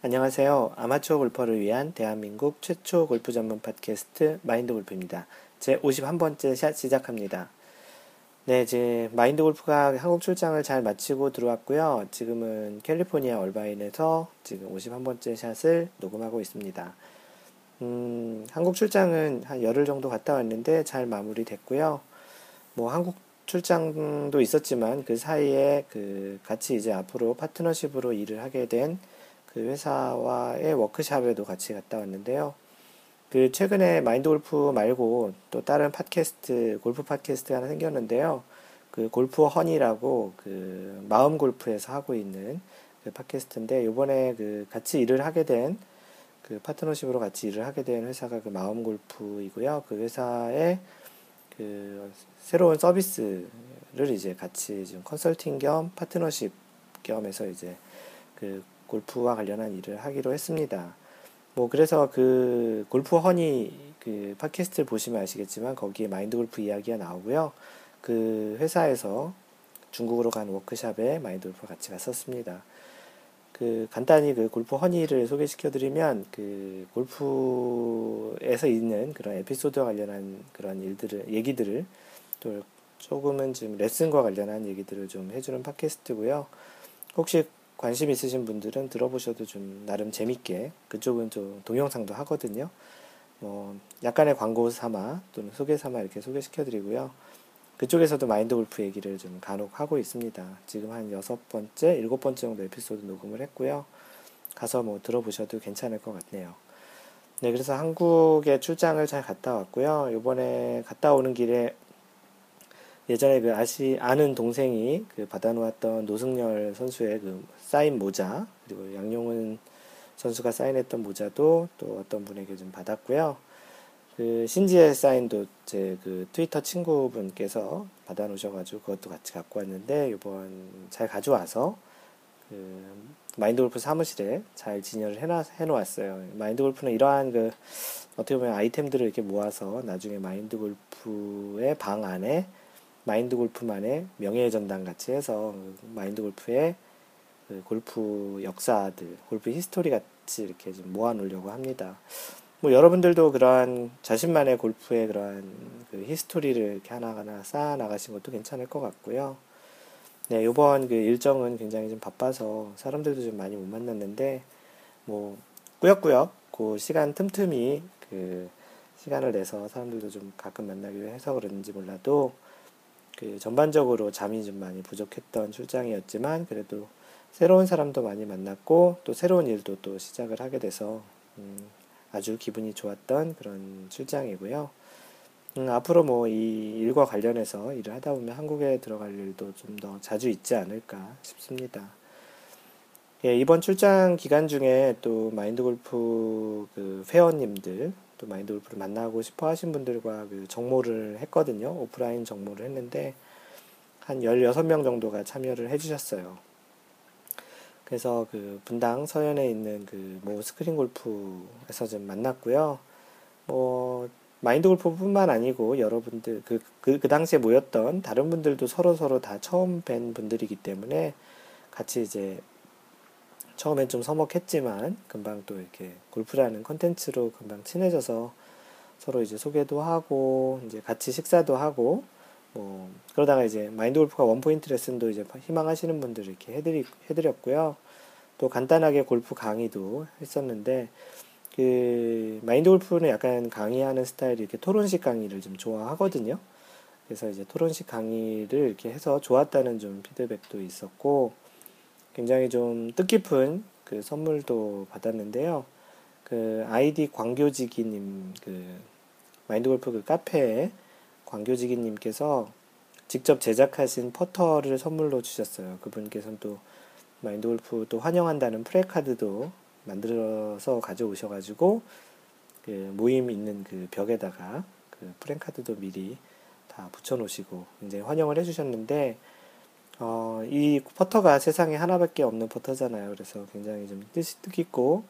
안녕하세요. 아마추어 골퍼를 위한 대한민국 최초 골프 전문 팟캐스트 마인드 골프입니다. 제 51번째 샷 시작합니다. 네, 이제 마인드 골프가 한국 출장을 잘 마치고 들어왔고요. 지금은 캘리포니아 얼바인에서 지금 51번째 샷을 녹음하고 있습니다. 한국 출장은 한 열흘 정도 갔다 왔는데 잘 마무리됐고요. 뭐 한국 출장도 있었지만 그 사이에 같이 이제 앞으로 파트너십으로 일을 하게 된 그 회사와의 워크샵에도 같이 갔다 왔는데요. 그 최근에 마인드 골프 말고 또 다른 팟캐스트, 골프 팟캐스트 하나 생겼는데요. 그 골프 허니라고 그 마음 골프에서 하고 있는 그 팟캐스트인데, 요번에 그 같이 일을 하게 된 그 파트너십으로 같이 일을 하게 된 회사가 그 마음 골프이고요. 그 회사의 그 새로운 서비스를 이제 같이 지금 컨설팅 겸 파트너십 겸해서 이제 그 골프와 관련한 일을 하기로 했습니다. 뭐 그래서 그 골프 허니 그 팟캐스트를 보시면 아시겠지만 거기에 마인드 골프 이야기가 나오고요. 그 회사에서 중국으로 간 워크샵에 마인드 골프와 같이 갔었습니다. 그 간단히 그 골프 허니를 소개시켜드리면 그 골프에서 있는 그런 에피소드와 관련한 그런 일들을, 얘기들을 또 조금은 지금 레슨과 관련한 얘기들을 좀 해주는 팟캐스트고요. 혹시 관심 있으신 분들은 들어보셔도 좀 나름 재밌게, 그쪽은 좀 동영상도 하거든요. 뭐 약간의 광고 삼아 또는 소개 삼아 이렇게 소개시켜드리고요. 그쪽에서도 마인드 골프 얘기를 좀 간혹 하고 있습니다. 지금 한 6번째, 7번째 정도 에피소드 녹음을 했고요. 가서 뭐 들어보셔도 괜찮을 것 같네요. 네, 그래서 한국에 출장을 잘 갔다 왔고요. 요번에 갔다 오는 길에 예전에 그 아는 동생이 그 받아놓았던 노승열 선수의 그 사인 모자, 그리고 양용훈 선수가 사인했던 모자도 또 어떤 분에게 좀 받았고요. 그 신지의 사인도 제 그 트위터 친구분께서 받아놓으셔가지고 그것도 같이 갖고 왔는데, 이번 잘 가져와서 그 마인드골프 사무실에 잘 진열을 해놓았어요. 마인드골프는 이러한 그 어떻게 보면 아이템들을 이렇게 모아서 나중에 마인드골프의 방 안에 마인드골프만의 명예의 전당 같이 해서 마인드골프의 그 골프 역사들, 골프 히스토리 같이 이렇게 좀 모아놓으려고 합니다. 뭐 여러분들도 그러한 자신만의 골프의 그러한 그 히스토리를 이렇게 하나하나 쌓아 나가신 것도 괜찮을 것 같고요. 네, 요번 그 일정은 굉장히 좀 바빠서 사람들도 좀 많이 못 만났는데, 뭐 꾸역꾸역 그 시간 틈틈이 그 시간을 내서 사람들도 좀 가끔 만나기로 해서 그런지 몰라도 그 전반적으로 잠이 좀 많이 부족했던 출장이었지만 그래도 새로운 사람도 많이 만났고 또 새로운 일도 또 시작을 하게 돼서 아주 기분이 좋았던 그런 출장이고요. 앞으로 뭐 이 일과 관련해서 일을 하다 보면 한국에 들어갈 일도 좀 더 자주 있지 않을까 싶습니다. 예, 이번 출장 기간 중에 또 마인드골프 그 회원님들, 또 마인드골프를 만나고 싶어 하신 분들과 그 정모를 했거든요. 오프라인 정모를 했는데 한 16명 정도가 참여를 해주셨어요. 그래서 그 분당 서현에 있는 그 모 스크린 골프에서 좀 만났고요. 뭐 마인드골프뿐만 아니고 여러분들 그 당시에 모였던 다른 분들도 서로 다 처음 뵌 분들이기 때문에 같이 이제 처음엔 좀 서먹했지만 금방 또 이렇게 골프라는 컨텐츠로 금방 친해져서 서로 이제 소개도 하고 이제 같이 식사도 하고 뭐 그러다가 이제 마인드 골프가 원포인트 레슨도 이제 희망하시는 분들 이렇게 해드렸고요. 또 간단하게 골프 강의도 했었는데, 그 마인드 골프는 약간 강의하는 스타일이 이렇게 토론식 강의를 좀 좋아하거든요. 그래서 이제 토론식 강의를 이렇게 해서 좋았다는 좀 피드백도 있었고, 굉장히 좀 뜻깊은 그 선물도 받았는데요. 그 아이디 광교지기님, 그 마인드골프 그 카페에 광교지기님께서 직접 제작하신 퍼터를 선물로 주셨어요. 그분께서는 또 마인드골프 또 환영한다는 플래카드도 만들어서 가져오셔가지고 그 모임 있는 그 벽에다가 그 플래카드도 미리 다 붙여놓으시고 이제 환영을 해주셨는데, 이 퍼터가 세상에 하나밖에 없는 퍼터잖아요. 그래서 굉장히 좀 뜻깊고,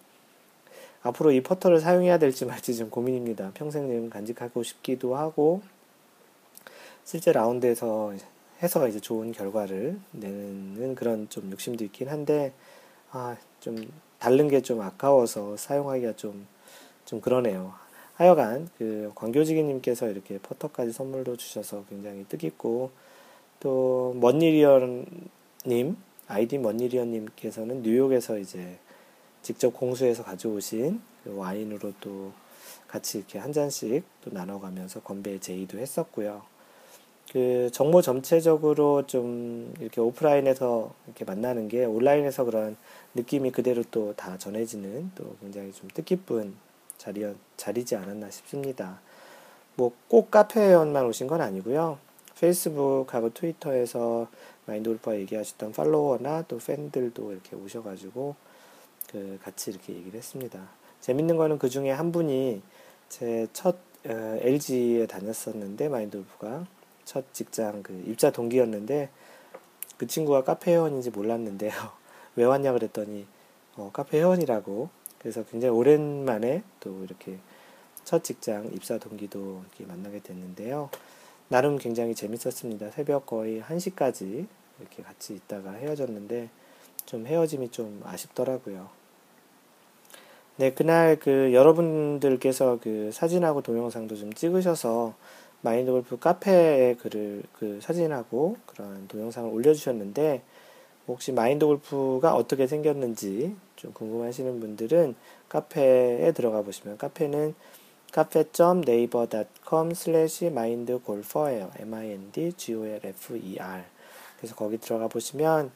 앞으로 이 퍼터를 사용해야 될지 말지 좀 고민입니다. 평생 좀 간직하고 싶기도 하고, 실제 라운드에서 해서 이제 좋은 결과를 내는 그런 좀 욕심도 있긴 한데, 좀 다른 게 좀 아까워서 사용하기가 좀 그러네요. 하여간 그 광교지기님께서 이렇게 퍼터까지 선물로 주셔서 굉장히 뜻깊고, 또 먼일이어님, 아이디 먼일이어님께서는 뉴욕에서 이제 직접 공수해서 가져오신 그 와인으로 또 같이 이렇게 한 잔씩 또 나눠가면서 건배 제의도 했었고요. 그 정모 전체적으로 좀 이렇게 오프라인에서 이렇게 만나는 게 온라인에서 그런 느낌이 그대로 또 다 전해지는 또 굉장히 좀 뜻깊은 자리지 않았나 싶습니다. 뭐 꼭 카페에만 오신 건 아니고요. 페이스북하고 트위터에서 마인드골프와 얘기하셨던 팔로워나 또 팬들도 이렇게 오셔가지고 그 같이 이렇게 얘기를 했습니다. 재밌는 거는 그 중에 한 분이 제 첫 LG에 다녔었는데, 마인드골프가 첫 직장 그 입사 동기였는데, 그 친구가 카페 회원인지 몰랐는데요. 왜 왔냐 그랬더니 카페 회원이라고. 그래서 굉장히 오랜만에 또 이렇게 첫 직장 입사 동기도 이렇게 만나게 됐는데요. 나름 굉장히 재밌었습니다. 새벽 거의 1시까지 이렇게 같이 있다가 헤어졌는데 좀 헤어짐이 좀 아쉽더라고요. 네, 그날 그 여러분들께서 그 사진하고 동영상도 좀 찍으셔서 마인드골프 카페에 글을 그 사진하고 그런 동영상을 올려주셨는데, 혹시 마인드골프가 어떻게 생겼는지 좀 궁금하시는 분들은 카페에 들어가 보시면, 카페는 cafe.naver.com/mindgolfer예요. mindgolfer. 그래서 거기 들어가 보시면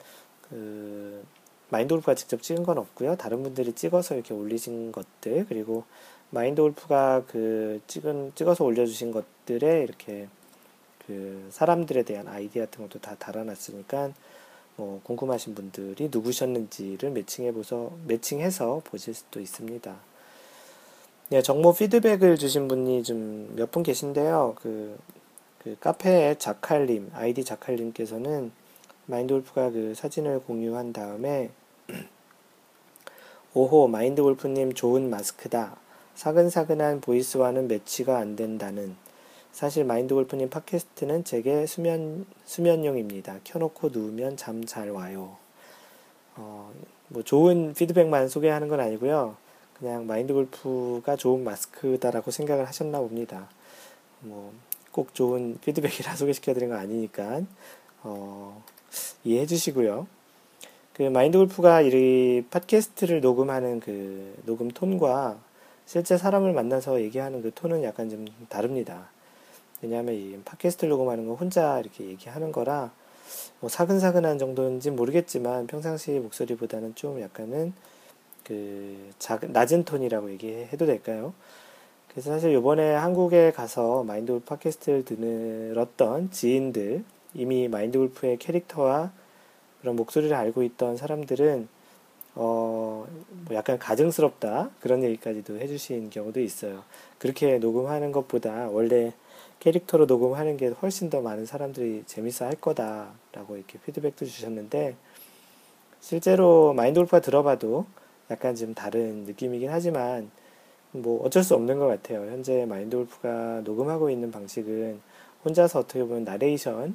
그 마인드골프가 직접 찍은 건 없고요. 다른 분들이 찍어서 이렇게 올리신 것들, 그리고 마인드골프가 그 찍어서 올려주신 것들에 이렇게 그 사람들에 대한 아이디 같은 것도 다 달아놨으니까 뭐 궁금하신 분들이 누구셨는지를 매칭해서 보실 수도 있습니다. 네, 정보 피드백을 주신 분이 좀 몇 분 계신데요. 그 카페의 자칼님, 아이디 자칼님께서는 마인드골프가 그 사진을 공유한 다음에 오호, 마인드골프님 좋은 마스크다. 사근사근한 보이스와는 매치가 안 된다는. 사실 마인드골프님 팟캐스트는 제게 수면용입니다. 켜놓고 누우면 잠 잘 와요. 뭐 좋은 피드백만 소개하는 건 아니고요. 그냥 마인드골프가 좋은 마스크다라고 생각을 하셨나 봅니다. 뭐 꼭 좋은 피드백이라 소개시켜드린 건 아니니까 이해해 주시고요. 그 마인드골프가 이 팟캐스트를 녹음하는 그 녹음 톤과 실제 사람을 만나서 얘기하는 그 톤은 약간 좀 다릅니다. 왜냐하면 이 팟캐스트 녹음하는 거 혼자 이렇게 얘기하는 거라 뭐 사근사근한 정도인지 모르겠지만 평상시 목소리보다는 좀 약간은 그 낮은 톤이라고 얘기해도 될까요? 그래서 사실 요번에 한국에 가서 마인드골프 팟캐스트를 들었던 지인들, 이미 마인드골프의 캐릭터와 그런 목소리를 알고 있던 사람들은 뭐 약간 가증스럽다 그런 얘기까지도 해주신 경우도 있어요. 그렇게 녹음하는 것보다 원래 캐릭터로 녹음하는 게 훨씬 더 많은 사람들이 재밌어 할 거다라고 이렇게 피드백도 주셨는데, 실제로 마인드골프가 들어봐도 약간 좀 다른 느낌이긴 하지만 뭐 어쩔 수 없는 것 같아요. 현재 마인드골프가 녹음하고 있는 방식은 혼자서 어떻게 보면 나레이션을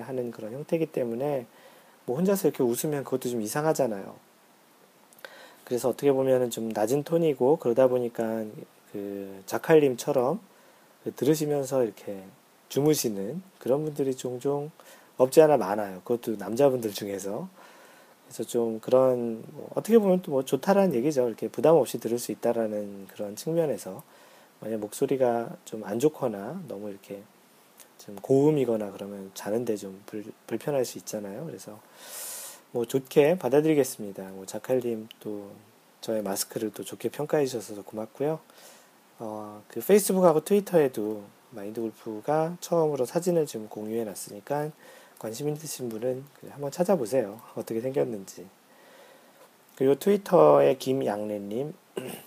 하는 그런 형태이기 때문에 뭐 혼자서 이렇게 웃으면 그것도 좀 이상하잖아요. 그래서 어떻게 보면은 좀 낮은 톤이고, 그러다 보니까 그 자칼님처럼 들으시면서 이렇게 주무시는 그런 분들이 종종 없지 않아 많아요. 그것도 남자분들 중에서. 그래서 좀 그런 뭐 어떻게 보면 또 뭐 좋다라는 얘기죠. 이렇게 부담 없이 들을 수 있다라는 그런 측면에서, 만약 목소리가 좀 안 좋거나 너무 이렇게 좀 고음이거나 그러면 자는데 좀 불편할 수 있잖아요. 그래서 뭐 좋게 받아들이겠습니다. 뭐 자칼님 또 저의 마스크를 또 좋게 평가해 주셔서 고맙고요. 그 페이스북하고 트위터에도 마인드골프가 처음으로 사진을 지금 공유해 놨으니까 관심 있으신 분은 한번 찾아보세요. 어떻게 생겼는지. 그리고 트위터의 김양래님,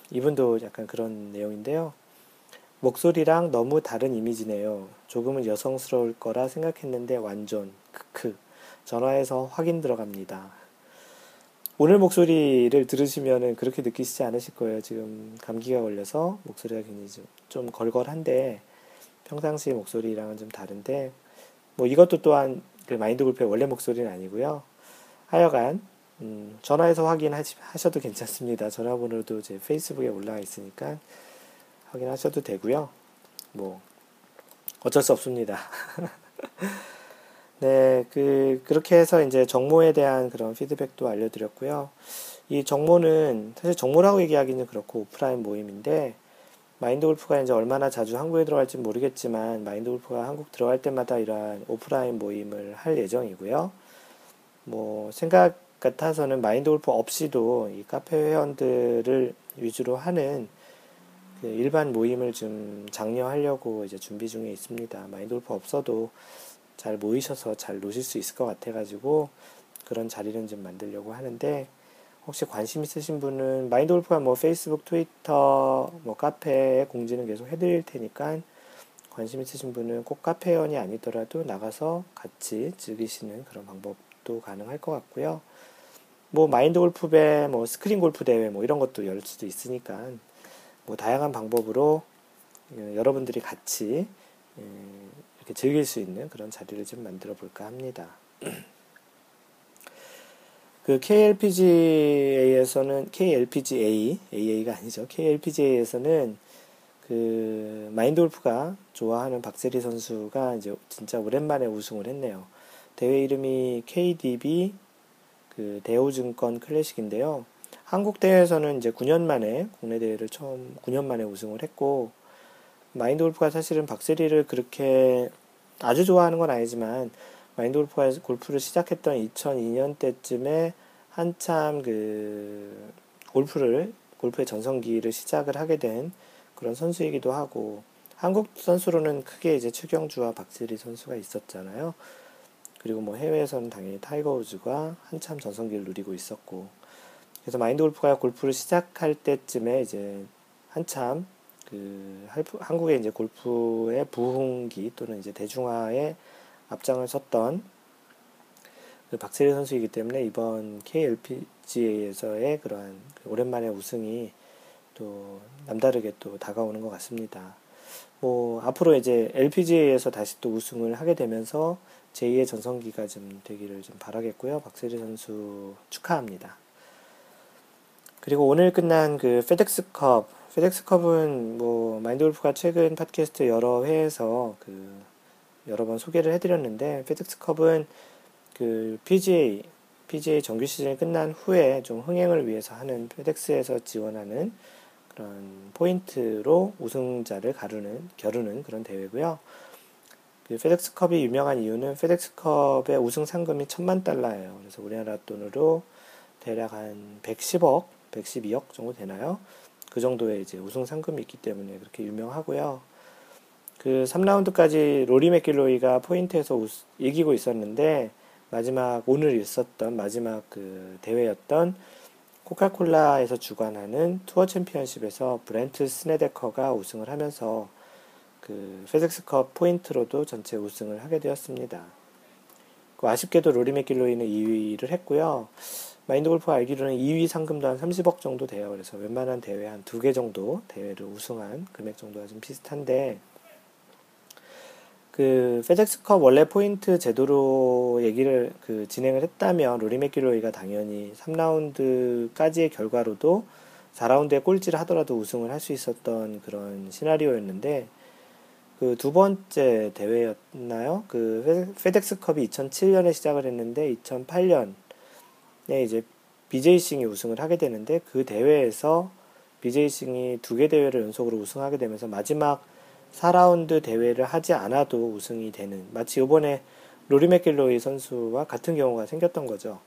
이분도 약간 그런 내용인데요. 목소리랑 너무 다른 이미지네요. 조금은 여성스러울 거라 생각했는데 완전 크크. 전화해서 확인 들어갑니다. 오늘 목소리를 들으시면은 그렇게 느끼시지 않으실 거예요. 지금 감기가 걸려서 목소리가 굉장히 좀 걸걸한데, 평상시 목소리랑은 좀 다른데, 뭐 이것도 또한 그 마인드골프의 원래 목소리는 아니고요. 하여간 전화해서 확인하셔도 괜찮습니다. 전화번호도 제 페이스북에 올라와 있으니까 확인하셔도 되고요. 뭐 어쩔 수 없습니다. 네, 그렇게 해서 이제 정모에 대한 그런 피드백도 알려드렸고요. 이 정모는 사실 정모라고 얘기하기는 그렇고 오프라인 모임인데 마인드골프가 이제 얼마나 자주 한국에 들어갈지 모르겠지만 마인드골프가 한국 들어갈 때마다 이러한 오프라인 모임을 할 예정이고요. 뭐 생각 같아서는 마인드골프 없이도 이 카페 회원들을 위주로 하는 그 일반 모임을 좀 장려하려고 이제 준비 중에 있습니다. 마인드골프 없어도 잘 모이셔서 잘 노실 수 있을 것 같아가지고 그런 자리를 좀 만들려고 하는데, 혹시 관심 있으신 분은 마인드골프가 뭐 페이스북, 트위터, 뭐 카페에 공지는 계속 해드릴 테니까 관심 있으신 분은 꼭 카페 회원이 아니더라도 나가서 같이 즐기시는 그런 방법도 가능할 것 같고요. 뭐 마인드골프배, 뭐 스크린 골프 대회 뭐 이런 것도 열 수도 있으니까 뭐 다양한 방법으로 여러분들이 같이 이렇게 즐길 수 있는 그런 자리를 좀 만들어 볼까 합니다. 그 KLPGA에서는 그 마인드골프가 좋아하는 박세리 선수가 이제 진짜 오랜만에 우승을 했네요. 대회 이름이 KDB 그 대우증권 클래식인데요. 한국 대회에서는 이제 9년 만에 국내 대회를 처음 9년 만에 우승을 했고, 마인드골프가 사실은 박세리를 그렇게 아주 좋아하는 건 아니지만 마인드골프가 골프를 시작했던 2002년 때쯤에 한참 그 골프의 전성기를 시작을 하게 된 그런 선수이기도 하고, 한국 선수로는 크게 이제 추경주와 박세리 선수가 있었잖아요. 그리고 뭐 해외에서는 당연히 타이거 우즈가 한참 전성기를 누리고 있었고, 그래서 마인드골프가 골프를 시작할 때쯤에 이제 한참 그 한국의 이제 골프의 부흥기 또는 이제 대중화에 앞장을 섰던 그 박세리 선수이기 때문에 이번 KLPGA에서의 그러한 오랜만에 우승이 또 남다르게 또 다가오는 것 같습니다. 뭐 앞으로 이제 LPGA에서 다시 또 우승을 하게 되면서 제2의 전성기가 좀 되기를 좀 바라겠고요. 박세리 선수 축하합니다. 그리고 오늘 끝난 그 페덱스컵은 뭐 마인드골프가 최근 팟캐스트 여러 회에서 그 여러 번 소개를 해드렸는데, 페덱스컵은 그 PGA 정규 시즌이 끝난 후에 좀 흥행을 위해서 하는 페덱스에서 지원하는 그런 포인트로 우승자를 겨루는 그런 대회고요. 그 페덱스컵이 유명한 이유는 페덱스컵의 우승 상금이 1,000만 달러예요. 그래서 우리나라 돈으로 대략 한 110억 112억 정도 되나요? 그 정도의 이제 우승 상금이 있기 때문에 그렇게 유명하고요. 그 3라운드까지 로리 맥길로이가 포인트에서 이기고 있었는데, 오늘 있었던 마지막 그 대회였던 코카콜라에서 주관하는 투어 챔피언십에서 브렌트 스네데커가 우승을 하면서 그 페덱스컵 포인트로도 전체 우승을 하게 되었습니다. 아쉽게도 로리 맥길로이는 2위를 했고요. 마인드골프가 알기로는 2위 상금도 한 30억 정도 돼요. 그래서 웬만한 대회 한 2개 정도 대회를 우승한 금액 정도가 좀 비슷한데, 그 페덱스컵 원래 포인트 제도로 얘기를 그 진행을 했다면 로리 맥길로이가 당연히 3라운드까지의 결과로도 4라운드에 꼴찌를 하더라도 우승을 할 수 있었던 그런 시나리오였는데, 그 두 번째 대회였나요? 그 페덱스컵이 2007년에 시작을 했는데 2008년 네, 이제 BJ싱이 우승을 하게 되는데, 그 대회에서 BJ싱이 2개 대회를 연속으로 우승하게 되면서 마지막 4라운드 대회를 하지 않아도 우승이 되는, 마치 이번에 로리 맥길로이 선수와 같은 경우가 생겼던 거죠.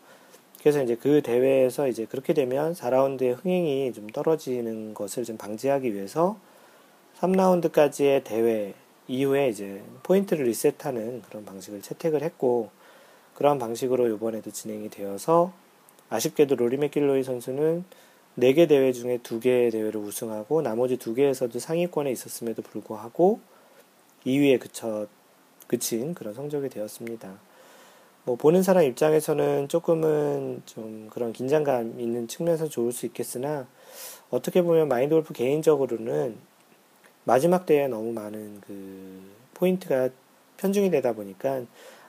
그래서 이제 그 대회에서 이제 그렇게 되면 4라운드의 흥행이 좀 떨어지는 것을 좀 방지하기 위해서 3라운드까지의 대회 이후에 이제 포인트를 리셋하는 그런 방식을 채택을 했고, 그런 방식으로 이번에도 진행이 되어서 아쉽게도 로리 맥길로이 선수는 4개 대회 중에 2개의 대회를 우승하고 나머지 2개에서도 상위권에 있었음에도 불구하고 2위에 그친 그런 성적이 되었습니다. 뭐 보는 사람 입장에서는 조금은 좀 그런 긴장감 있는 측면에서 좋을 수 있겠으나, 어떻게 보면 마인드골프 개인적으로는 마지막 대회에 너무 많은 그 포인트가 편중이 되다 보니까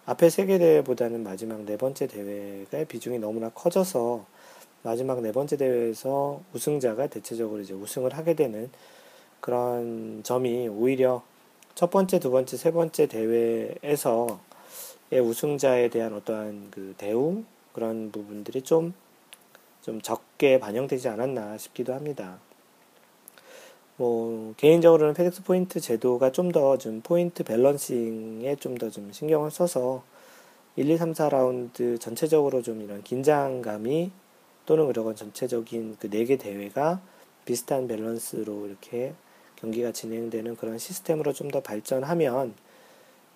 앞에 세 개 대회보다는 마지막 네 번째 대회가 비중이 너무나 커져서 마지막 네 번째 대회에서 우승자가 대체적으로 이제 우승을 하게 되는 그런 점이 오히려 첫 번째, 두 번째, 세 번째 대회에서의 우승자에 대한 어떠한 그 대우 그런 부분들이 좀 적게 반영되지 않았나 싶기도 합니다. 뭐 개인적으로는 페덱스 포인트 제도가 좀 포인트 밸런싱에 좀 더 신경을 써서 1, 2, 3, 4라운드 전체적으로 좀 이런 긴장감이 또는 그런 전체적인 그 4개 대회가 비슷한 밸런스로 이렇게 경기가 진행되는 그런 시스템으로 좀 더 발전하면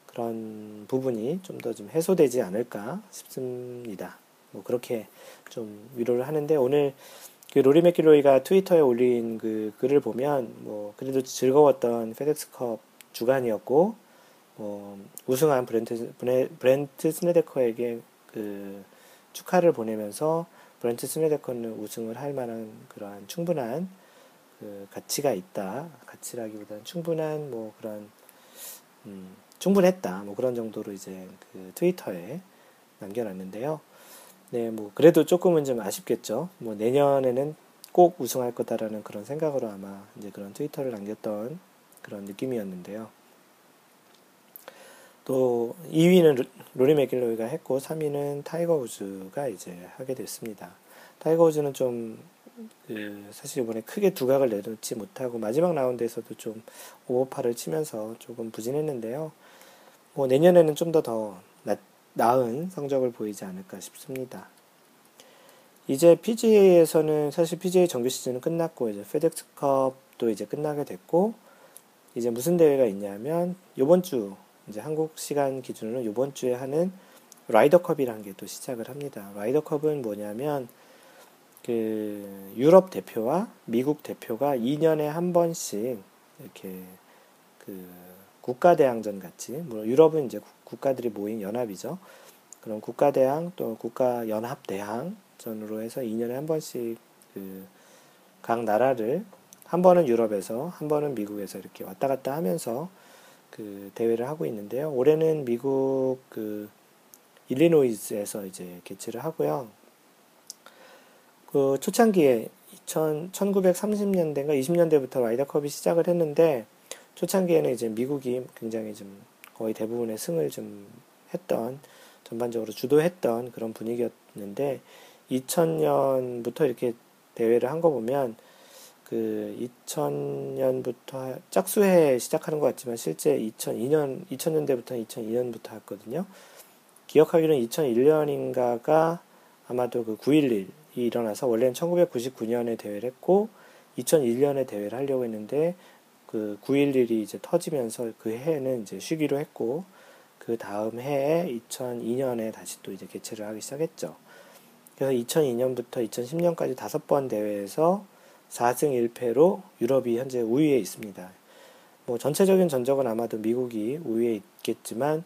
그런 부분이 좀 더 해소되지 않을까 싶습니다. 뭐 그렇게 좀 위로를 하는데 오늘 그 로리 맥길로이가 트위터에 올린 그 글을 보면 뭐 그래도 즐거웠던 페덱스컵 주간이었고 뭐 우승한 브렌트 스네데커에게 그 축하를 보내면서 브렌트 스네데커는 우승을 할 만한 그러한 충분한 그 가치가 있다, 가치라기보다는 충분한 뭐 그런 충분했다 뭐 그런 정도로 이제 그 트위터에 남겨놨는데요. 네, 뭐 그래도 조금은 좀 아쉽겠죠. 뭐 내년에는 꼭 우승할 거다라는 그런 생각으로 아마 이제 그런 트위터를 남겼던 그런 느낌이었는데요. 또 2위는 로리 맥길로이가 했고 3위는 타이거 우즈가 이제 하게 됐습니다. 타이거 우즈는 좀 사실 이번에 크게 두각을 내놓지 못하고 마지막 라운드에서도 좀 오버파를 치면서 조금 부진했는데요. 뭐 내년에는 좀 더 나은 성적을 보이지 않을까 싶습니다. 이제 PGA에서는 사실 PGA 정규 시즌은 끝났고 이제 페덱스컵도 이제 끝나게 됐고 이제 무슨 대회가 있냐면 요번 주 이제 한국 시간 기준으로 요번 주에 하는 라이더컵이라는 게 또 시작을 합니다. 라이더컵은 뭐냐면 그 유럽 대표와 미국 대표가 2년에 한 번씩 이렇게 그 국가대항전 같이, 물론 유럽은 이제 국가들이 모인 연합이죠. 그런 국가대항 또 국가연합대항전으로 해서 2년에 한 번씩 그 각 나라를 한 번은 유럽에서 한 번은 미국에서 이렇게 왔다 갔다 하면서 그 대회를 하고 있는데요. 올해는 미국 그 일리노이스에서 이제 개최를 하고요. 그 초창기에 1930년대인가 20년대부터 라이더컵이 시작을 했는데 초창기에는 이제 미국이 굉장히 좀 거의 대부분의 승을 좀 했던 전반적으로 주도했던 그런 분위기였는데 2000년부터 이렇게 대회를 한 거 보면 그 2000년부터 짝수해 시작하는 것 같지만 실제 2000년대부터 2002년부터 했거든요. 기억하기로는 2001년인가가 아마도 그 9.11이 일어나서 원래는 1999년에 대회를 했고 2001년에 대회를 하려고 했는데 그 9.11이 이제 터지면서 그 해에는 이제 쉬기로 했고 그 다음 해에 2002년에 다시 또 이제 개최를 하기 시작했죠. 그래서 2002년부터 2010년까지 5번 대회에서 4승 1패로 유럽이 현재 우위에 있습니다. 뭐 전체적인 전적은 아마도 미국이 우위에 있겠지만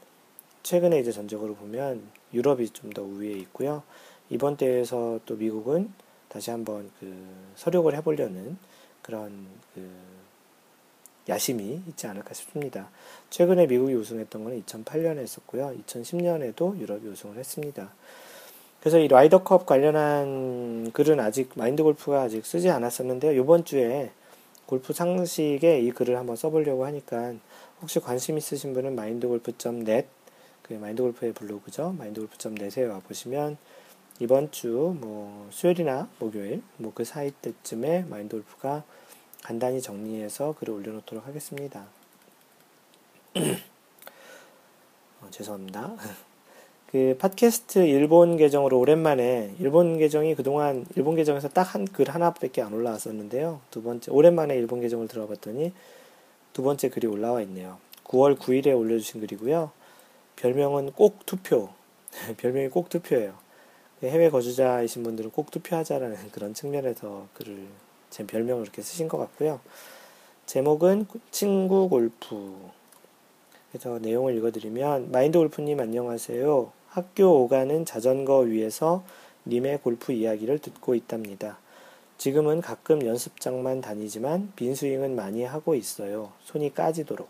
최근에 이제 전적으로 보면 유럽이 좀 더 우위에 있고요. 이번 대회에서 또 미국은 다시 한번 그 서력을 해보려는 그런 그 야심이 있지 않을까 싶습니다. 최근에 미국이 우승했던 건 2008년에 했었고요. 2010년에도 유럽이 우승을 했습니다. 그래서 이 라이더컵 관련한 글은 아직 마인드골프가 아직 쓰지 않았었는데요. 이번 주에 골프 상식에 이 글을 한번 써보려고 하니까 혹시 관심 있으신 분은 mindgolf.net 그 마인드골프의 블로그죠. mindgolf.net에 와보시면 이번 주 뭐 수요일이나 목요일 뭐 그 사이 때쯤에 마인드골프가 간단히 정리해서 글을 올려놓도록 하겠습니다. 죄송합니다. 그 팟캐스트 일본 계정으로 오랜만에 일본 계정이 그동안 일본 계정에서 딱 한 글 하나밖에 안 올라왔었는데요. 두 번째 오랜만에 일본 계정을 들어봤더니 두 번째 글이 올라와 있네요. 9월 9일에 올려주신 글이고요. 별명은 꼭 투표. 별명이 꼭 투표예요. 해외 거주자이신 분들은 꼭 투표하자라는 그런 측면에서 글을 제 별명을 이렇게 쓰신 것 같고요. 제목은 친구 골프. 그래서 내용을 읽어드리면 마인드 골프님 안녕하세요. 학교 오가는 자전거 위에서 님의 골프 이야기를 듣고 있답니다. 지금은 가끔 연습장만 다니지만 빈스윙은 많이 하고 있어요. 손이 까지도록.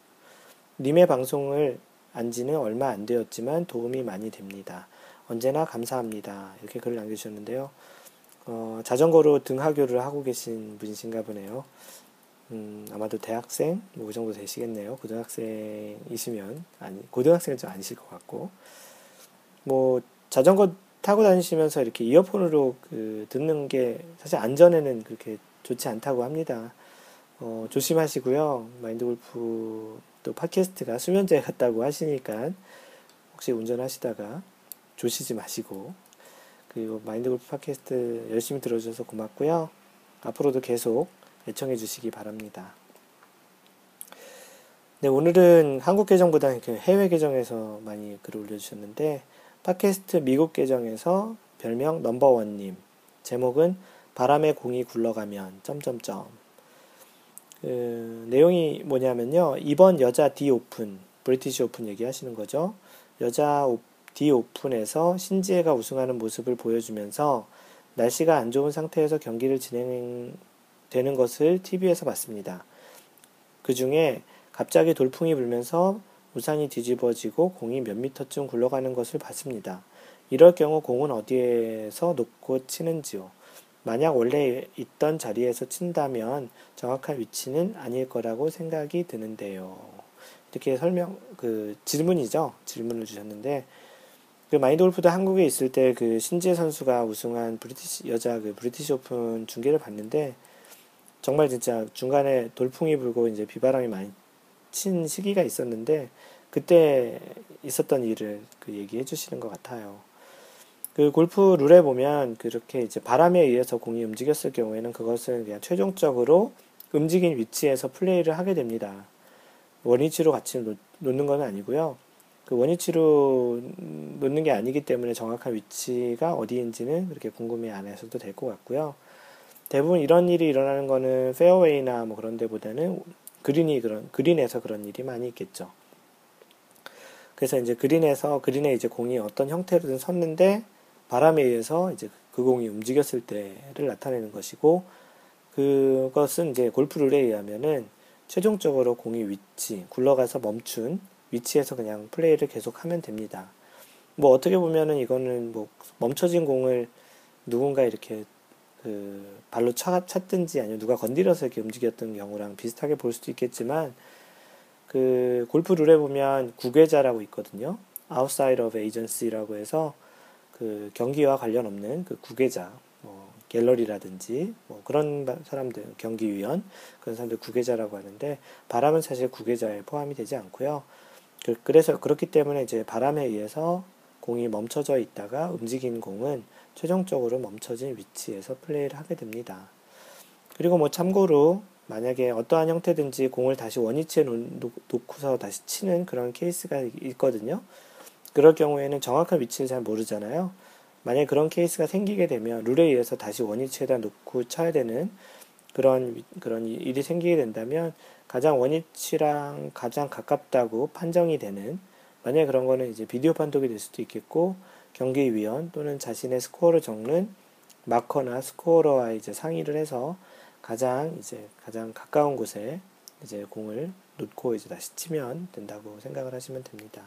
님의 방송을 안지는 얼마 안 되었지만 도움이 많이 됩니다. 언제나 감사합니다. 이렇게 글을 남겨주셨는데요. 자전거로 등하교를 하고 계신 분이신가 보네요. 아마도 대학생 뭐 그 정도 되시겠네요. 고등학생이시면 고등학생은 좀 아니실 것 같고, 뭐 자전거 타고 다니시면서 이렇게 이어폰으로 듣는 게 사실 안전에는 그렇게 좋지 않다고 합니다. 조심하시고요. 마인드골프 또 팟캐스트가 수면제 같다고 하시니까 혹시 운전하시다가 조시지 마시고, 그리고 마인드골프 팟캐스트 열심히 들어주셔서 고맙고요. 앞으로도 계속 애청해 주시기 바랍니다. 네, 오늘은 한국 계정보다 해외 계정에서 많이 글을 올려주셨는데, 팟캐스트 미국 계정에서 별명 넘버원님, 제목은 바람에 공이 굴러가면 점점점. 내용이 뭐냐면요, 이번 여자 D 오픈, 브리티시 오픈 얘기하시는 거죠. 여자 D 오픈에서 신지혜가 우승하는 모습을 보여주면서 날씨가 안 좋은 상태에서 경기를 진행되는 것을 TV에서 봤습니다. 그 중에 갑자기 돌풍이 불면서 우산이 뒤집어지고 공이 몇 미터쯤 굴러가는 것을 봤습니다. 이럴 경우 공은 어디에서 놓고 치는지요? 만약 원래 있던 자리에서 친다면 정확한 위치는 아닐 거라고 생각이 드는데요. 이렇게 질문이죠. 질문을 주셨는데, 그 마인드골프도 한국에 있을 때 그 신지혜 선수가 우승한 브리티시 오픈 중계를 봤는데, 정말 진짜 중간에 돌풍이 불고 이제 비바람이 많이 친 시기가 있었는데, 그때 있었던 일을 얘기해 주시는 것 같아요. 그 골프 룰에 보면 그렇게 이제 바람에 의해서 공이 움직였을 경우에는 그것은 그냥 최종적으로 움직인 위치에서 플레이를 하게 됩니다. 원위치로 같이 놓는 건 아니고요. 그 원위치로 놓는 게 아니기 때문에 정확한 위치가 어디인지는 그렇게 궁금해 안 하셔도 될 것 같고요. 대부분 이런 일이 일어나는 거는 페어웨이나 뭐 그런 데보다는 그린에서 그런 일이 많이 있겠죠. 그래서 이제 그린에 이제 공이 어떤 형태로든 섰는데 바람에 의해서 이제 그 공이 움직였을 때를 나타내는 것이고, 그것은 이제 골프 룰에 의하면은 최종적으로 공이 굴러가서 멈춘 위치에서 그냥 플레이를 계속하면 됩니다. 뭐 어떻게 보면은 이거는 뭐 멈춰진 공을 누군가 이렇게 발로 찼든지 아니면 누가 건드려서 이렇게 움직였던 경우랑 비슷하게 볼 수도 있겠지만, 그 골프 룰에 보면 국외자라고 있거든요. Outside of Agency라고 해서 그 경기와 관련 없는 그 국외자, 뭐 갤러리라든지 뭐 그런 사람들, 경기위원 그런 사람들 국외자라고 하는데, 바람은 사실 국외자에 포함이 되지 않고요. 그래서 그렇기 때문에 이제 바람에 의해서 공이 멈춰져 있다가 움직인 공은 최종적으로 멈춰진 위치에서 플레이를 하게 됩니다. 그리고 뭐 참고로 만약에 어떠한 형태든지 공을 다시 원위치에 놓고서 다시 치는 그런 케이스가 있거든요. 그럴 경우에는 정확한 위치를 잘 모르잖아요. 만약에 그런 케이스가 생기게 되면 룰에 의해서 다시 원위치에다 놓고 쳐야 되는 그런 일이 생기게 된다면, 가장 원위치랑 가장 가깝다고 판정이 되는, 만약에 그런 거는 이제 비디오 판독이 될 수도 있겠고, 경기위원 또는 자신의 스코어를 적는 마커나 스코어러와 이제 상의를 해서 가장 가까운 곳에 이제 공을 놓고 이제 다시 치면 된다고 생각을 하시면 됩니다.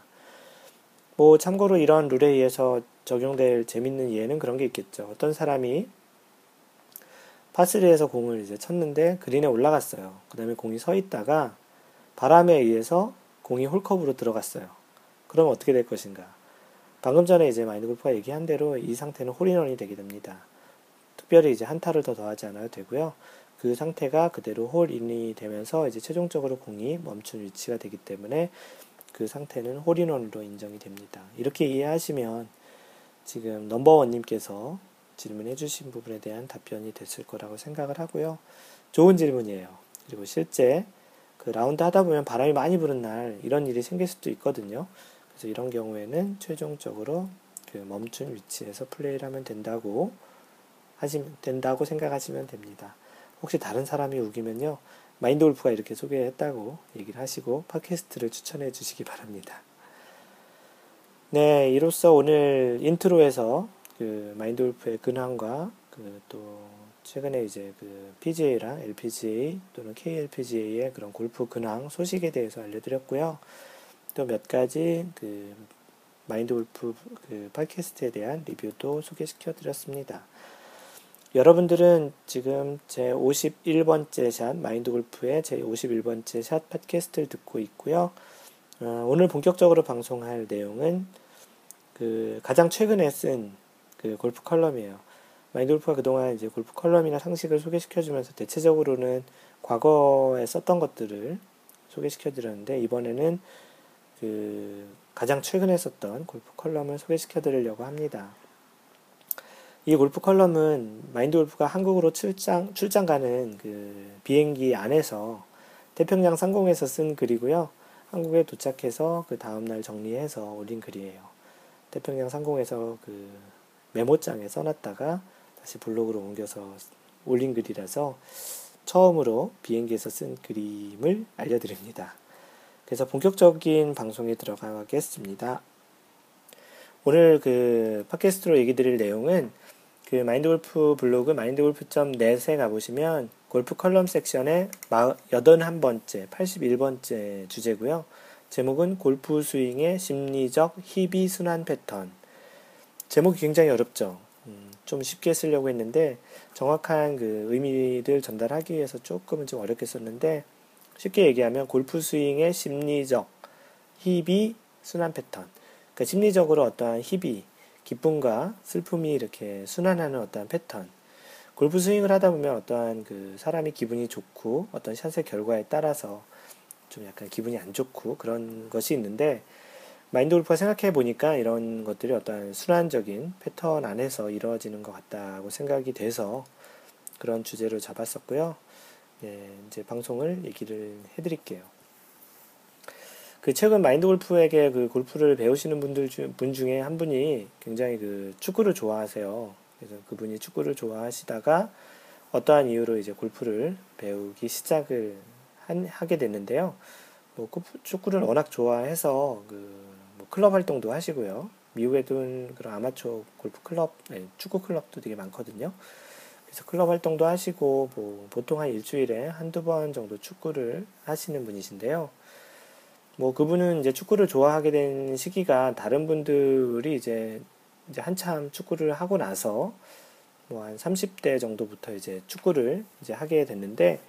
뭐 참고로 이런 룰에 의해서 적용될 재밌는 예는 그런 게 있겠죠. 어떤 사람이 파3에서 공을 이제 쳤는데 그린에 올라갔어요. 그 다음에 공이 서 있다가 바람에 의해서 공이 홀컵으로 들어갔어요. 그럼 어떻게 될 것인가? 방금 전에 이제 마인드골프가 얘기한 대로 이 상태는 홀인원이 되게 됩니다. 특별히 이제 한타를 더 더하지 않아도 되고요. 그 상태가 그대로 홀인이 되면서 이제 최종적으로 공이 멈춘 위치가 되기 때문에 그 상태는 홀인원으로 인정이 됩니다. 이렇게 이해하시면 지금 넘버원님께서 질문해 주신 부분에 대한 답변이 됐을 거라고 생각을 하고요. 좋은 질문이에요. 그리고 실제 그 라운드 하다 보면 바람이 많이 부는 날 이런 일이 생길 수도 있거든요. 그래서 이런 경우에는 최종적으로 그 멈춘 위치에서 플레이를 하면 된다고 생각하시면 됩니다. 혹시 다른 사람이 우기면요, 마인드골프가 이렇게 소개했다고 얘기를 하시고 팟캐스트를 추천해 주시기 바랍니다. 네, 이로써 오늘 인트로에서 그 마인드골프의 근황과 또 최근에 이제 그 PGA랑 LPGA 또는 KLPGA의 그런 골프 근황 소식에 대해서 알려드렸고요. 또 몇 가지 그 마인드 골프 그 팟캐스트에 대한 리뷰도 소개시켜 드렸습니다. 여러분들은 지금 제 51번째 샷, 마인드 골프의 제 51번째 샷 팟캐스트를 듣고 있고요. 오늘 본격적으로 방송할 내용은 그 가장 최근에 쓴 그 골프 컬럼이에요. 마인드 골프가 그동안 이제 골프 컬럼이나 상식을 소개시켜주면서 대체적으로는 과거에 썼던 것들을 소개시켜드렸는데, 이번에는 그 가장 최근에 썼던 골프 컬럼을 소개시켜드리려고 합니다. 이 골프 컬럼은 마인드 골프가 한국으로 출장 가는 그 비행기 안에서 태평양 상공에서 쓴 글이고요. 한국에 도착해서 그 다음날 정리해서 올린 글이에요. 태평양 상공에서 그 메모장에 써놨다가 다시 블로그로 옮겨서 올린 글이라서 처음으로 비행기에서 쓴 그림을 알려드립니다. 그래서 본격적인 방송에 들어가겠습니다. 오늘 그 팟캐스트로 얘기 드릴 내용은 그 마인드골프 블로그 mindgolf.net에 가보시면 골프 컬럼 섹션의 81번째, 81번째 주제고요. 제목은 골프 스윙의 심리적 희비 순환 패턴. 제목이 굉장히 어렵죠. 좀 쉽게 쓰려고 했는데 정확한 그 의미를 전달하기 위해서 조금은 좀 어렵게 썼는데, 쉽게 얘기하면 골프 스윙의 심리적 희비 순환 패턴. 그러니까 심리적으로 어떠한 희비, 기쁨과 슬픔이 이렇게 순환하는 어떠한 패턴. 골프 스윙을 하다 보면 어떠한 그 사람이 기분이 좋고 어떤 샷의 결과에 따라서 좀 약간 기분이 안 좋고 그런 것이 있는데, 마인드 골프가 생각해 보니까 이런 것들이 어떤 순환적인 패턴 안에서 이루어지는 것 같다고 생각이 돼서 그런 주제로 잡았었고요. 예, 이제 방송을 얘기를 해드릴게요. 그 최근 마인드 골프에게 그 골프를 배우시는 분 중에 한 분이 굉장히 그 축구를 좋아하세요. 그래서 그분이 축구를 좋아하시다가 어떠한 이유로 이제 골프를 배우기 시작을 하게 됐는데요. 뭐 축구를 워낙 좋아해서 그 클럽 활동도 하시고요. 미국에도 그런 아마추어 골프 클럽, 축구 클럽도 되게 많거든요. 그래서 클럽 활동도 하시고, 뭐 보통 한 일주일에 한두 번 정도 축구를 하시는 분이신데요. 뭐 그분은 이제 축구를 좋아하게 된 시기가 다른 분들이 이제 한참 축구를 하고 나서 뭐 한 30대 정도부터 이제 축구를 이제 하게 됐는데,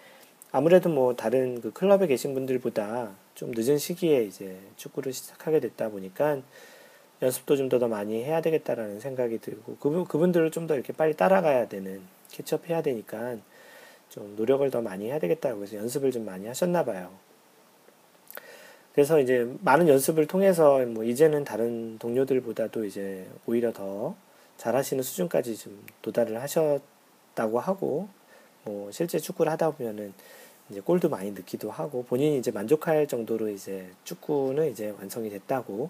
아무래도 뭐 다른 그 클럽에 계신 분들보다 좀 늦은 시기에 이제 축구를 시작하게 됐다 보니까 연습도 좀 더 많이 해야 되겠다라는 생각이 들고, 그분들을 좀 더 이렇게 빨리 따라가야 되는, 캐치업해야 되니까 좀 노력을 더 많이 해야 되겠다고 해서 연습을 좀 많이 하셨나 봐요. 그래서 이제 많은 연습을 통해서 뭐 이제는 다른 동료들보다도 이제 오히려 더 잘하시는 수준까지 좀 도달을 하셨다고 하고, 뭐 실제 축구를 하다 보면은 이제 골도 많이 넣기도 하고 본인이 이제 만족할 정도로 이제 축구는 이제 완성이 됐다고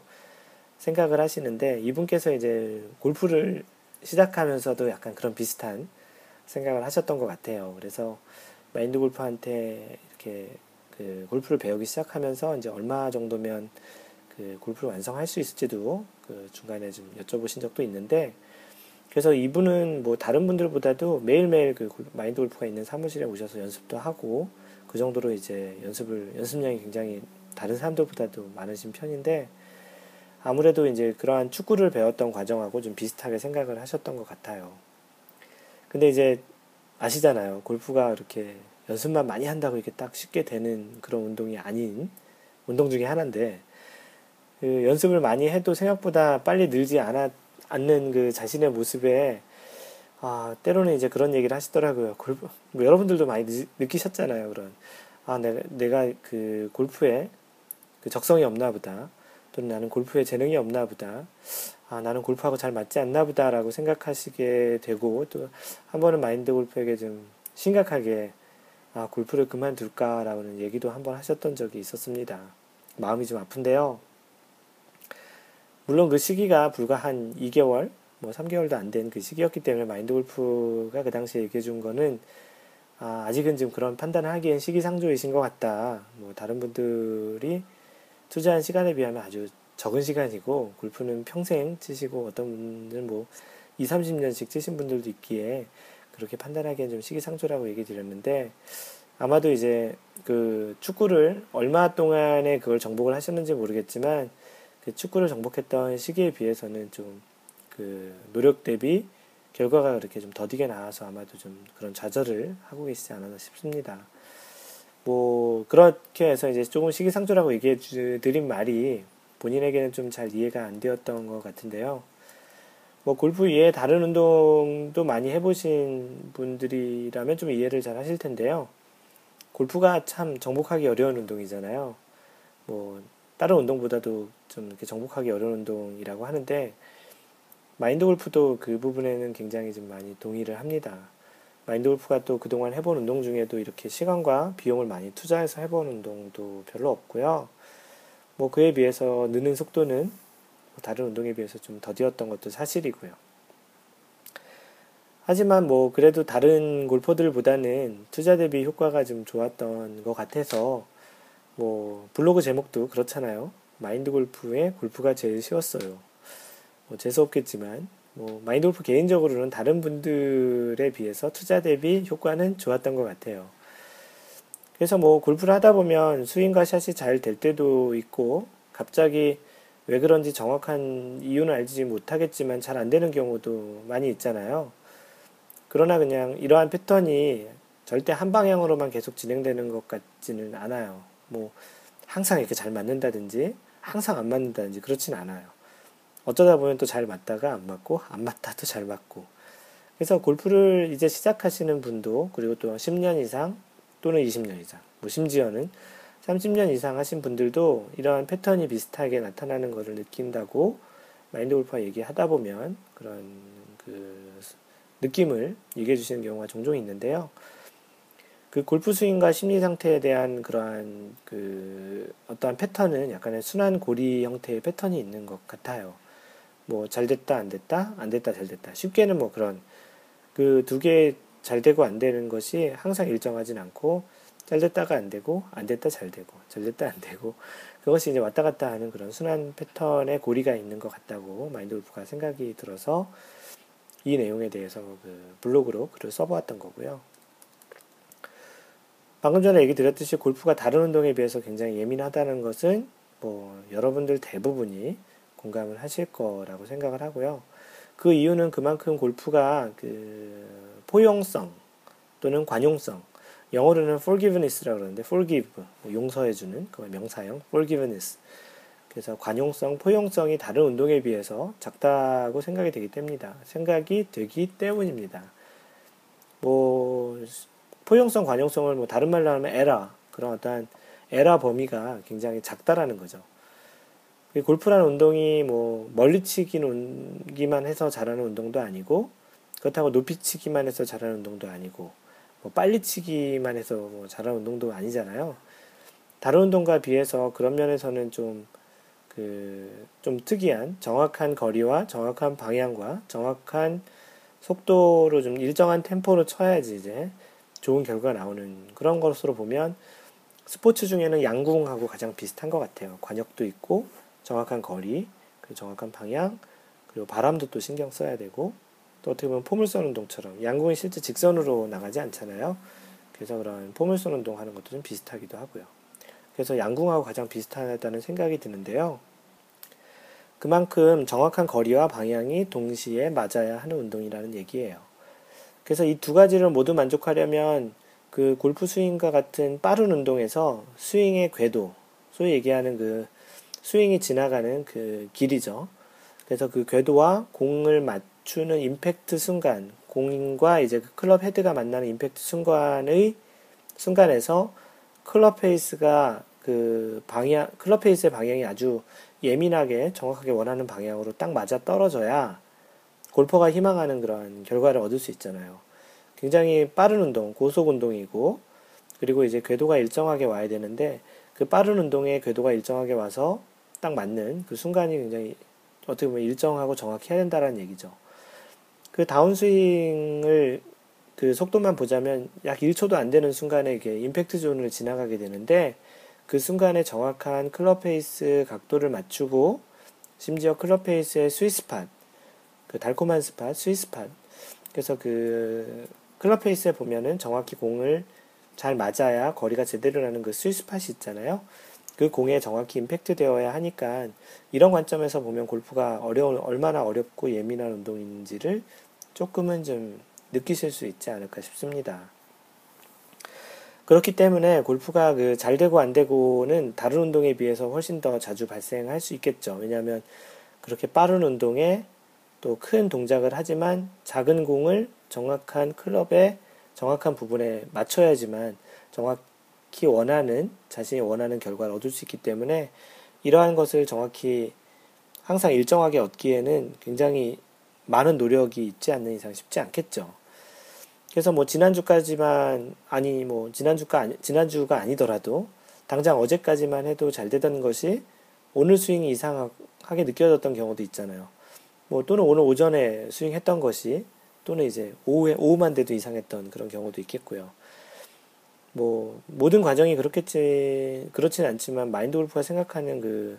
생각을 하시는데, 이분께서 이제 골프를 시작하면서도 약간 그런 비슷한 생각을 하셨던 것 같아요. 그래서 마인드 골프한테 이렇게 그 골프를 배우기 시작하면서 이제 얼마 정도면 그 골프를 완성할 수 있을지도 그 중간에 좀 여쭤보신 적도 있는데, 그래서 이분은 뭐 다른 분들보다도 매일매일 그 마인드 골프가 있는 사무실에 오셔서 연습도 하고, 그 정도로 이제 연습량이 굉장히 다른 사람들보다도 많으신 편인데, 아무래도 이제 그러한 축구를 배웠던 과정하고 좀 비슷하게 생각을 하셨던 것 같아요. 근데 이제 아시잖아요. 골프가 이렇게 연습만 많이 한다고 이렇게 딱 쉽게 되는 그런 운동이 아닌 운동 중에 하나인데, 그 연습을 많이 해도 생각보다 빨리 늘지 않는 그 자신의 모습에, 아, 때로는 이제 그런 얘기를 하시더라고요. 골프, 뭐 여러분들도 많이 느끼셨잖아요. 그런, 아, 내가 그 골프에 그 적성이 없나 보다. 또는 나는 골프에 재능이 없나 보다. 아, 나는 골프하고 잘 맞지 않나 보다라고 생각하시게 되고, 또 한 번은 마인드 골프에게 좀 심각하게, 아, 골프를 그만둘까라는 얘기도 한 번 하셨던 적이 있었습니다. 마음이 좀 아픈데요. 물론 그 시기가 불과 한 2개월, 뭐 3개월도 안 된 그 시기였기 때문에 마인드 골프가 그 당시에 얘기해 준 거는, 아, 아직은 지금 그런 판단을 하기엔 시기상조이신 것 같다. 뭐 다른 분들이 투자한 시간에 비하면 아주 적은 시간이고, 골프는 평생 치시고, 어떤 분들은 뭐 20, 30년씩 치신 분들도 있기에 그렇게 판단하기엔 좀 시기상조라고 얘기 드렸는데, 아마도 이제 그 축구를 얼마 동안에 그걸 정복을 하셨는지 모르겠지만 그 축구를 정복했던 시기에 비해서는 좀 그 노력 대비 결과가 그렇게 좀 더디게 나와서 아마도 좀 그런 좌절을 하고 계시지 않았나 싶습니다. 뭐 그렇게 해서 이제 조금 시기상조라고 얘기해 드린 말이 본인에게는 좀 잘 이해가 안 되었던 것 같은데요. 뭐 골프 이외에 다른 운동도 많이 해보신 분들이라면 좀 이해를 잘 하실 텐데요. 골프가 참 정복하기 어려운 운동이잖아요. 뭐 다른 운동보다도 좀 이렇게 정복하기 어려운 운동이라고 하는데 마인드 골프도 그 부분에는 굉장히 좀 많이 동의를 합니다. 마인드 골프가 또 그동안 해본 운동 중에도 이렇게 시간과 비용을 많이 투자해서 해본 운동도 별로 없고요. 뭐 그에 비해서 느는 속도는 다른 운동에 비해서 좀 더디었던 것도 사실이고요. 하지만 뭐 그래도 다른 골퍼들보다는 투자 대비 효과가 좀 좋았던 것 같아서 뭐 블로그 제목도 그렇잖아요. 마인드 골프의 골프가 제일 쉬웠어요. 뭐 재수없겠지만 뭐 마인드 골프 개인적으로는 다른 분들에 비해서 투자 대비 효과는 좋았던 것 같아요. 그래서 뭐 골프를 하다 보면 스윙과 샷이 잘 될 때도 있고 갑자기 왜 그런지 정확한 이유는 알지 못하겠지만 잘 안 되는 경우도 많이 있잖아요. 그러나 그냥 이러한 패턴이 절대 한 방향으로만 계속 진행되는 것 같지는 않아요. 뭐 항상 이렇게 잘 맞는다든지 항상 안 맞는다든지 그렇진 않아요. 어쩌다 보면 또 잘 맞다가 안 맞고 안 맞다도 잘 맞고. 그래서 골프를 이제 시작하시는 분도 그리고 또 10년 이상 또는 20년 이상 뭐 심지어는 30년 이상 하신 분들도 이러한 패턴이 비슷하게 나타나는 것을 느낀다고 마인드 골프와 얘기하다 보면 그런 그 느낌을 얘기해 주시는 경우가 종종 있는데요. 그 골프 스윙과 심리 상태에 대한 그러한 그 어떠한 패턴은 약간의 순환 고리 형태의 패턴이 있는 것 같아요. 뭐 잘 됐다 안 됐다 안 됐다 잘 됐다 쉽게는 뭐 그런 그 두 개 잘 되고 안 되는 것이 항상 일정하진 않고 잘 됐다가 안 되고 안 됐다 잘 되고 잘 됐다 안 되고 그것이 이제 왔다 갔다 하는 그런 순환 패턴의 고리가 있는 것 같다고 마인드 골프가 생각이 들어서 이 내용에 대해서 그 블로그로 글을 써보았던 거고요. 방금 전에 얘기 드렸듯이 골프가 다른 운동에 비해서 굉장히 예민하다는 것은 뭐 여러분들 대부분이 공감을 하실 거라고 생각을 하고요. 그 이유는 그만큼 골프가 그 포용성 또는 관용성, 영어로는 forgiveness라고 그러는데 forgive, 용서해주는 그 명사형 forgiveness. 그래서 관용성, 포용성이 다른 운동에 비해서 작다고 생각이 되기 때문입니다. 뭐 포용성, 관용성을 뭐 다른 말로 하면 에라, 그런 어떤 에라 범위가 굉장히 작다라는 거죠. 골프라는 운동이 뭐 멀리치기만 해서 잘하는 운동도 아니고 그렇다고 높이치기만 해서 잘하는 운동도 아니고 뭐 빨리치기만 해서 뭐 잘하는 운동도 아니잖아요. 다른 운동과 비해서 그런 면에서는 좀 특이한 정확한 거리와 정확한 방향과 정확한 속도로 좀 일정한 템포로 쳐야지 이제 좋은 결과가 나오는 그런 것으로 보면 스포츠 중에는 양궁하고 가장 비슷한 것 같아요. 관역도 있고 정확한 거리, 그리고 정확한 방향, 그리고 바람도 또 신경 써야 되고 또 어떻게 보면 포물선 운동처럼 양궁이 실제 직선으로 나가지 않잖아요. 그래서 그런 포물선 운동하는 것도 좀 비슷하기도 하고요. 그래서 양궁하고 가장 비슷하다는 생각이 드는데요. 그만큼 정확한 거리와 방향이 동시에 맞아야 하는 운동이라는 얘기예요. 그래서 이 두 가지를 모두 만족하려면 그 골프 스윙과 같은 빠른 운동에서 스윙의 궤도, 소위 얘기하는 그 스윙이 지나가는 그 길이죠. 그래서 그 궤도와 공을 맞추는 임팩트 순간, 공과 이제 그 클럽 헤드가 만나는 임팩트 순간에서 클럽 페이스의 방향이 아주 예민하게 정확하게 원하는 방향으로 딱 맞아 떨어져야 골퍼가 희망하는 그런 결과를 얻을 수 있잖아요. 굉장히 빠른 운동, 고속 운동이고 그리고 이제 궤도가 일정하게 와야 되는데 그 빠른 운동에 궤도가 일정하게 와서 딱 맞는 그 순간이 굉장히 어떻게 보면 일정하고 정확해야 된다는 얘기죠. 그 다운스윙을 그 속도만 보자면 약 1초도 안 되는 순간에 이게 임팩트 존을 지나가게 되는데 그 순간에 정확한 클럽 페이스 각도를 맞추고 심지어 클럽 페이스의 스윗스팟, 그 달콤한 스팟, 스윗스팟. 그래서 그 클럽 페이스에 보면은 정확히 공을 잘 맞아야 거리가 제대로 나는 그 스윗스팟이 있잖아요. 그 공에 정확히 임팩트 되어야 하니까 이런 관점에서 보면 골프가 얼마나 어렵고 예민한 운동인지를 조금은 좀 느끼실 수 있지 않을까 싶습니다. 그렇기 때문에 골프가 그 잘 되고 안 되고는 다른 운동에 비해서 훨씬 더 자주 발생할 수 있겠죠. 왜냐하면 그렇게 빠른 운동에 또 큰 동작을 하지만 작은 공을 정확한 클럽에 정확한 부분에 맞춰야지만 정확히 자신이 원하는 결과를 얻을 수 있기 때문에 이러한 것을 정확히 항상 일정하게 얻기에는 굉장히 많은 노력이 있지 않는 이상 쉽지 않겠죠. 그래서 지난주가 아니더라도 당장 어제까지만 해도 잘 되던 것이 오늘 스윙이 이상하게 느껴졌던 경우도 있잖아요. 또는 오늘 오전에 스윙했던 것이 또는 이제 오후만 돼도 이상했던 그런 경우도 있겠고요. 모든 과정이 그렇진 않지만 마인드 골프가 생각하는 그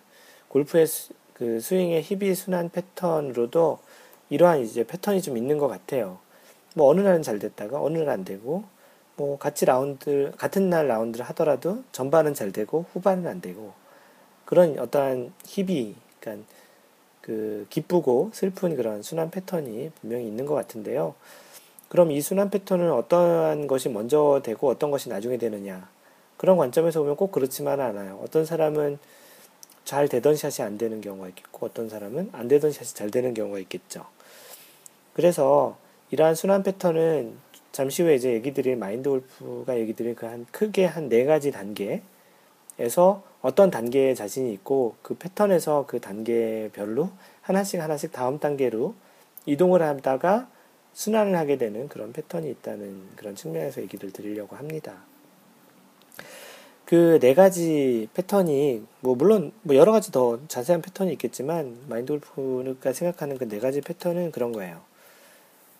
골프의 그 스윙의 희비 순환 패턴으로도 이러한 이제 패턴이 좀 있는 것 같아요. 어느 날은 잘 됐다가 어느 날 안 되고, 같은 날 라운드를 하더라도 전반은 잘 되고 후반은 안 되고 그런 어떠한 희비, 그러니까 그 기쁘고 슬픈 그런 순환 패턴이 분명히 있는 것 같은데요. 그럼 이 순환 패턴은 어떠한 것이 먼저 되고 어떤 것이 나중에 되느냐, 그런 관점에서 보면 꼭 그렇지만 않아요. 어떤 사람은 잘 되던 샷이 안 되는 경우가 있겠고 어떤 사람은 안 되던 샷이 잘 되는 경우가 있겠죠. 그래서 이러한 순환 패턴은 잠시 후에 이제 마인드 골프가 얘기 드릴 크게 한 4가지 단계에서 어떤 단계에 자신이 있고 그 패턴에서 그 단계별로 하나씩 다음 단계로 이동을 하다가 순환을 하게 되는 그런 패턴이 있다는 그런 측면에서 얘기를 드리려고 합니다. 그 4가지 패턴이 물론 여러 가지 더 자세한 패턴이 있겠지만 마인드 골프가 생각하는 그 4가지 패턴은 그런 거예요.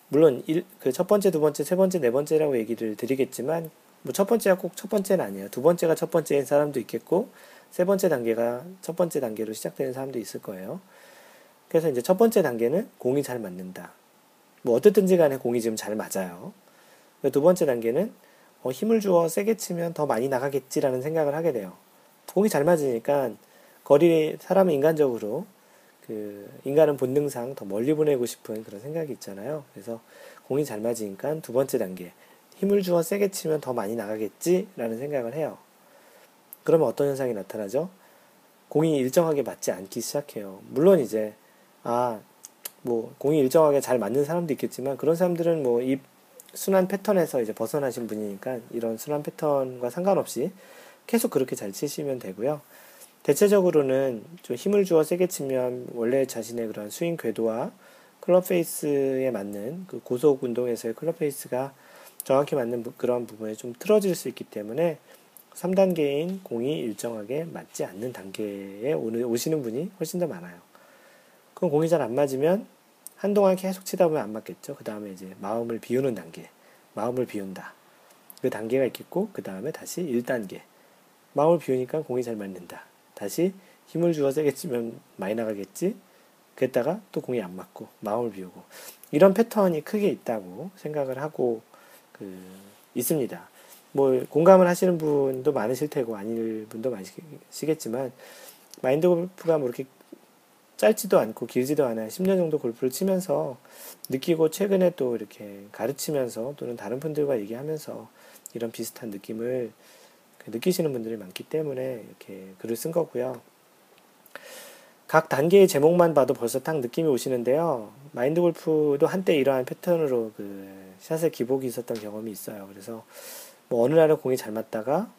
물론 그 첫 번째, 두 번째, 세 번째, 네 번째라고 얘기를 드리겠지만 첫 번째가 꼭 첫 번째는 아니에요. 두 번째가 첫 번째인 사람도 있겠고 세 번째 단계가 첫 번째 단계로 시작되는 사람도 있을 거예요. 그래서 이제 첫 번째 단계는 공이 잘 맞는다. 어쨌든지 간에 공이 지금 잘 맞아요. 두 번째 단계는 힘을 주어 세게 치면 더 많이 나가겠지라는 생각을 하게 돼요. 공이 잘 맞으니까 사람은 인간적으로 인간은 본능상 더 멀리 보내고 싶은 그런 생각이 있잖아요. 그래서 공이 잘 맞으니까 두 번째 단계, 힘을 주어 세게 치면 더 많이 나가겠지라는 생각을 해요. 그러면 어떤 현상이 나타나죠? 공이 일정하게 맞지 않기 시작해요. 물론 이제 공이 일정하게 잘 맞는 사람도 있겠지만 그런 사람들은 이 순환 패턴에서 이제 벗어나신 분이니까 이런 순환 패턴과 상관없이 계속 그렇게 잘 치시면 되고요. 대체적으로는 좀 힘을 주어 세게 치면 원래 자신의 그런 스윙 궤도와 클럽 페이스에 맞는 그 고속 운동에서의 클럽 페이스가 정확히 맞는 그런 부분에 좀 틀어질 수 있기 때문에 3단계인 공이 일정하게 맞지 않는 단계에 오시는 분이 훨씬 더 많아요. 그럼 공이 잘 안 맞으면 한동안 계속 치다 보면 안 맞겠죠. 그 다음에 이제 마음을 비우는 단계, 마음을 비운다. 그 단계가 있겠고 그 다음에 다시 1단계. 마음을 비우니까 공이 잘 맞는다. 다시 힘을 주어 세게 치면 많이 나가겠지? 그랬다가 또 공이 안 맞고 마음을 비우고 이런 패턴이 크게 있다고 생각을 하고 있습니다. 공감을 하시는 분도 많으실 테고 아닐 분도 많으시겠지만 마인드 골프가 이렇게 짧지도 않고 길지도 않은 10년 정도 골프를 치면서 느끼고 최근에 또 이렇게 가르치면서 또는 다른 분들과 얘기하면서 이런 비슷한 느낌을 느끼시는 분들이 많기 때문에 이렇게 글을 쓴 거고요. 각 단계의 제목만 봐도 벌써 딱 느낌이 오시는데요. 마인드 골프도 한때 이러한 패턴으로 그 샷의 기복이 있었던 경험이 있어요. 그래서 어느 날은 공이 잘 맞다가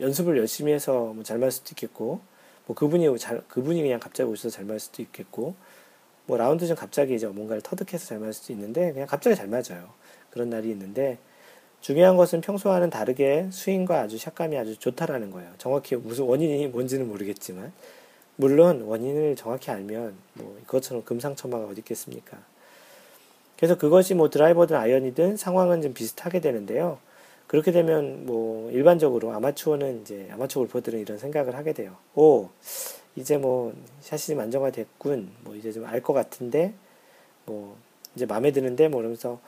연습을 열심히 해서 잘 맞을 수도 있겠고 그분이 그냥 갑자기 오셔서 잘 맞을 수도 있겠고 라운드 전 갑자기 이제 뭔가를 터득해서 잘 맞을 수도 있는데 그냥 갑자기 잘 맞아요. 그런 날이 있는데 중요한 것은 평소와는 다르게 스윙과 샷감이 아주 좋다라는 거예요. 정확히 무슨 원인이 뭔지는 모르겠지만 물론 원인을 정확히 알면 그것처럼 금상첨화가 어디 있겠습니까. 그래서 그것이 드라이버든 아이언이든 상황은 좀 비슷하게 되는데요. 그렇게 되면 일반적으로 아마추어 골퍼들은 이런 생각을 하게 돼요. 이제 샷이 안정화 됐군. 이제 좀 알 것 같은데 이제 마음에 드는데 이러면서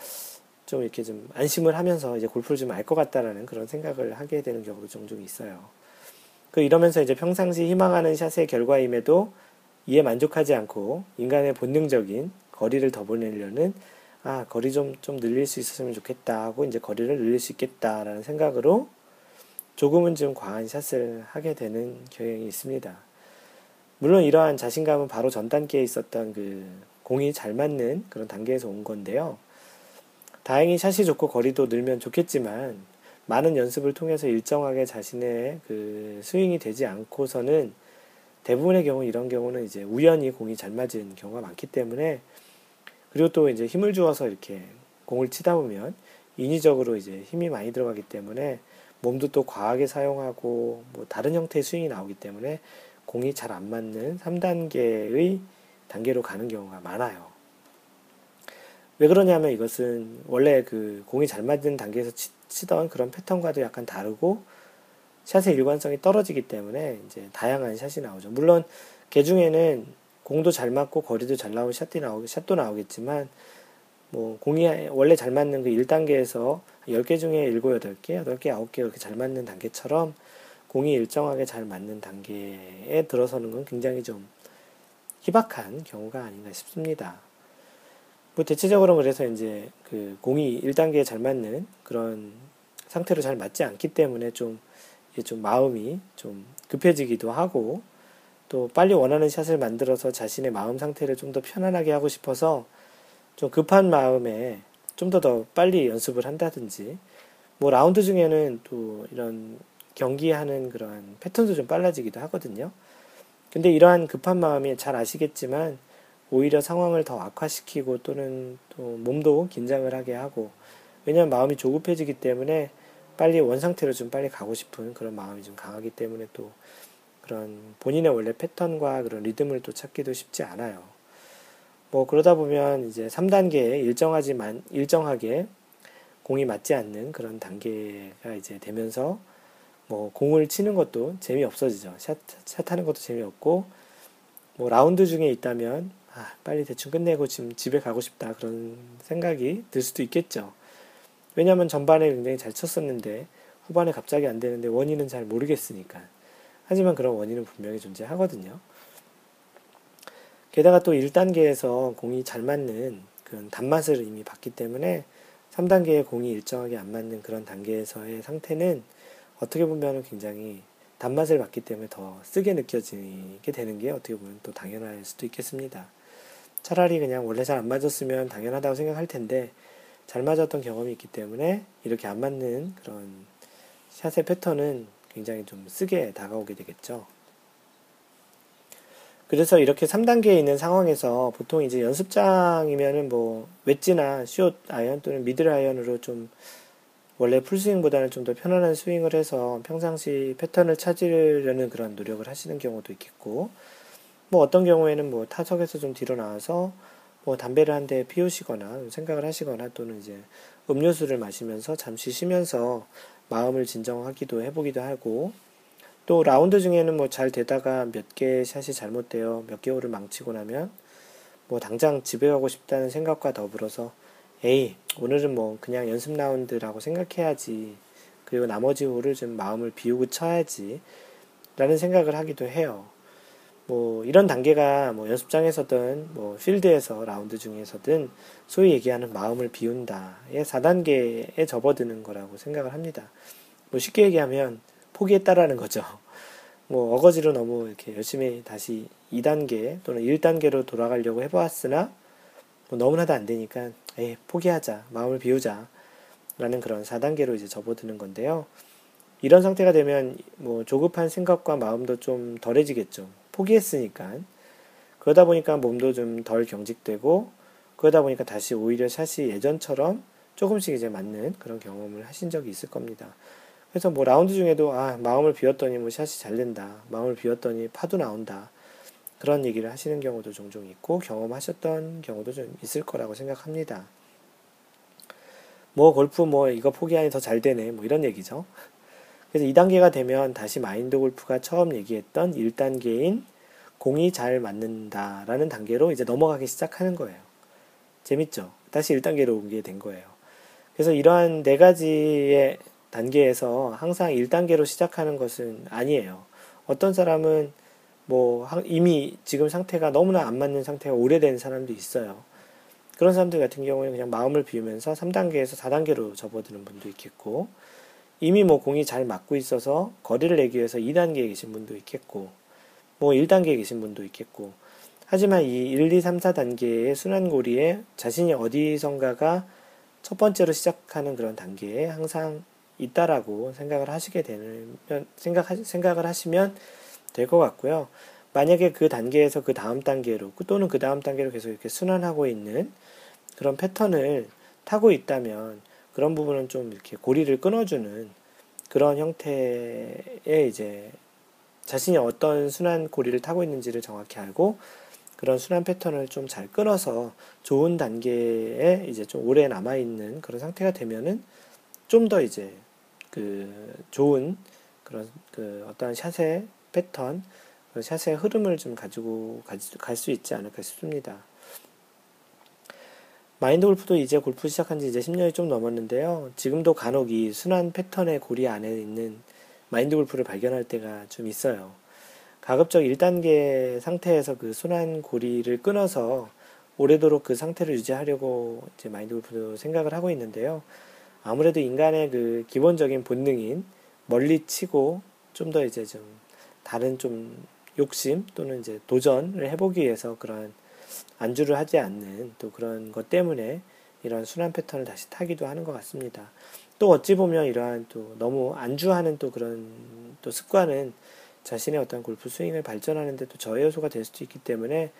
좀 이렇게 좀 안심을 하면서 이제 골프를 좀 알 것 같다라는 그런 생각을 하게 되는 경우도 종종 있어요. 이러면서 이제 평상시 희망하는 샷의 결과임에도 이에 만족하지 않고 인간의 본능적인 거리를 더 보내려는 거리 좀 늘릴 수 있었으면 좋겠다 하고 이제 거리를 늘릴 수 있겠다라는 생각으로 조금은 좀 과한 샷을 하게 되는 경향이 있습니다. 물론 이러한 자신감은 바로 전 단계에 있었던 공이 잘 맞는 그런 단계에서 온 건데요. 다행히 샷이 좋고 거리도 늘면 좋겠지만 많은 연습을 통해서 일정하게 자신의 스윙이 되지 않고서는 대부분의 경우 이런 경우는 이제 우연히 공이 잘 맞은 경우가 많기 때문에, 그리고 또 이제 힘을 주어서 이렇게 공을 치다 보면 인위적으로 이제 힘이 많이 들어가기 때문에 몸도 또 과하게 사용하고 뭐 다른 형태의 스윙이 나오기 때문에 공이 잘 안 맞는 3단계의 단계로 가는 경우가 많아요. 왜 그러냐면 이것은 원래 공이 잘 맞는 단계에서 치던 그런 패턴과도 약간 다르고 샷의 일관성이 떨어지기 때문에 이제 다양한 샷이 나오죠. 물론 개 중에는 공도 잘 맞고 거리도 잘 나오고 샷도 나오겠지만 뭐 공이 원래 잘 맞는 1단계에서 10개 중에 7, 8개, 8개, 9개 이렇게 잘 맞는 단계처럼 공이 일정하게 잘 맞는 단계에 들어서는 건 굉장히 좀 희박한 경우가 아닌가 싶습니다. 뭐 대체적으로 그래서 이제 공이 1단계에 잘 맞는 그런 상태로 잘 맞지 않기 때문에 좀 마음이 좀 급해지기도 하고, 또 빨리 원하는 샷을 만들어서 자신의 마음 상태를 좀 더 편안하게 하고 싶어서 좀 급한 마음에 좀 더 빨리 연습을 한다든지, 뭐 라운드 중에는 또 이런 경기하는 그런 패턴도 좀 빨라지기도 하거든요. 근데 이러한 급한 마음이 잘 아시겠지만 오히려 상황을 더 악화시키고 또는 또 몸도 긴장을 하게 하고, 왜냐면 마음이 조급해지기 때문에 빨리 원상태로 좀 빨리 가고 싶은 그런 마음이 좀 강하기 때문에 또 그런 본인의 원래 패턴과 그런 리듬을 또 찾기도 쉽지 않아요. 뭐 그러다 보면 이제 3단계에 일정하게 공이 맞지 않는 그런 단계가 이제 되면서 뭐 공을 치는 것도 재미없어지죠. 샷하는 것도 재미없고, 뭐 라운드 중에 있다면 빨리 대충 끝내고 지금 집에 가고 싶다 그런 생각이 들 수도 있겠죠. 왜냐하면 전반에 굉장히 잘 쳤었는데 후반에 갑자기 안 되는데 원인은 잘 모르겠으니까. 하지만 그런 원인은 분명히 존재하거든요. 게다가 또 1단계에서 공이 잘 맞는 그런 단맛을 이미 봤기 때문에 3단계에 공이 일정하게 안 맞는 그런 단계에서의 상태는 어떻게 보면 굉장히 단맛을 봤기 때문에 더 쓰게 느껴지게 되는 게 어떻게 보면 또 당연할 수도 있겠습니다. 차라리 그냥 원래 잘 안 맞았으면 당연하다고 생각할 텐데 잘 맞았던 경험이 있기 때문에 이렇게 안 맞는 그런 샷의 패턴은 굉장히 좀 쓰게 다가오게 되겠죠. 그래서 이렇게 3단계에 있는 상황에서 보통 이제 연습장이면은 뭐 웨지나 숏 아이언 또는 미들 아이언으로 좀 원래 풀스윙보다는 좀 더 편안한 스윙을 해서 평상시 패턴을 찾으려는 그런 노력을 하시는 경우도 있겠고, 뭐 어떤 경우에는 뭐 타석에서 좀 뒤로 나와서 뭐 담배를 한 대 피우시거나 생각을 하시거나 또는 이제 음료수를 마시면서 잠시 쉬면서 마음을 진정하기도 해보기도 하고, 또 라운드 중에는 뭐 잘 되다가 몇 개의 샷이 잘못되어 몇 개월을 망치고 나면 뭐 당장 집에 가고 싶다는 생각과 더불어서 오늘은 뭐 그냥 연습 라운드라고 생각해야지, 그리고 나머지 홀을 좀 마음을 비우고 쳐야지 라는 생각을 하기도 해요. 뭐 이런 단계가 뭐 연습장에서든 뭐 필드에서 라운드 중에서든 소위 얘기하는 마음을 비운다의 4단계에 접어드는 거라고 생각을 합니다. 뭐 쉽게 얘기하면 포기했다라는 거죠. 뭐 어거지로 너무 이렇게 열심히 다시 2단계 또는 1단계로 돌아가려고 해보았으나 뭐 너무나도 안 되니까 포기하자, 마음을 비우자 라는 그런 4단계로 이제 접어드는 건데요. 이런 상태가 되면 뭐 조급한 생각과 마음도 좀 덜해지겠죠. 포기했으니까. 그러다 보니까 몸도 좀 덜 경직되고, 그러다 보니까 다시 오히려 샷이 예전처럼 조금씩 이제 맞는 그런 경험을 하신 적이 있을 겁니다. 그래서 뭐 라운드 중에도 마음을 비웠더니 뭐 샷이 잘 된다, 마음을 비웠더니 파도 나온다 그런 얘기를 하시는 경우도 종종 있고 경험하셨던 경우도 좀 있을 거라고 생각합니다. 뭐 골프 뭐 이거 포기하니 더 잘 되네 뭐 이런 얘기죠. 그래서 2단계가 되면 다시 마인드 골프가 처음 얘기했던 1단계인 공이 잘 맞는다 라는 단계로 이제 넘어가기 시작하는 거예요. 재밌죠? 다시 1단계로 오게 된 거예요. 그래서 이러한 네 가지의 단계에서 항상 1단계로 시작하는 것은 아니에요. 어떤 사람은 뭐 이미 지금 상태가 너무나 안 맞는 상태가 오래된 사람도 있어요. 그런 사람들 같은 경우에는 그냥 마음을 비우면서 3단계에서 4단계로 접어드는 분도 있겠고, 이미 뭐 공이 잘 맞고 있어서 거리를 내기 위해서 2단계에 계신 분도 있겠고, 뭐 1단계에 계신 분도 있겠고, 하지만 이 1, 2, 3, 4단계의 순환고리에 자신이 어디선가가 첫 번째로 시작하는 그런 단계에 항상 있다라고 생각을 하시면 될 것 같고요. 만약에 그 단계에서 그 다음 단계로 또는 그 다음 단계로 계속 이렇게 순환하고 있는 그런 패턴을 타고 있다면 그런 부분은 좀 이렇게 고리를 끊어주는 그런 형태의 이제 자신이 어떤 순환 고리를 타고 있는지를 정확히 알고 그런 순환 패턴을 좀 잘 끊어서 좋은 단계에 이제 좀 오래 남아있는 그런 상태가 되면은 좀 더 이제 그 좋은 그런 그 어떤 샷의 패턴, 샷의 흐름을 좀 가지고 갈 수 있지 않을까 싶습니다. 마인드 골프도 이제 골프 시작한 지 이제 10년이 좀 넘었는데요. 지금도 간혹 이 순환 패턴의 고리 안에 있는 마인드 골프를 발견할 때가 좀 있어요. 가급적 1단계 상태에서 그 순환 고리를 끊어서 오래도록 그 상태를 유지하려고 이제 마인드 골프도 생각을 하고 있는데요. 아무래도 인간의 그 기본적인 본능인 멀리 치고 좀 더 이제 좀 다른 좀 욕심 또는 이제 도전을 해보기 위해서 그런 안주를 하지 않는 또 그런 것 때문에 이런 순환 패턴을 다시 타기도 하는 것 같습니다. 또 어찌 보면 이러한 또 너무 안주하는 또 그런 또 습관은 자신의 어떤 골프 스윙을 발전하는 데 또 저해 요소가 될 수도 있기 때문에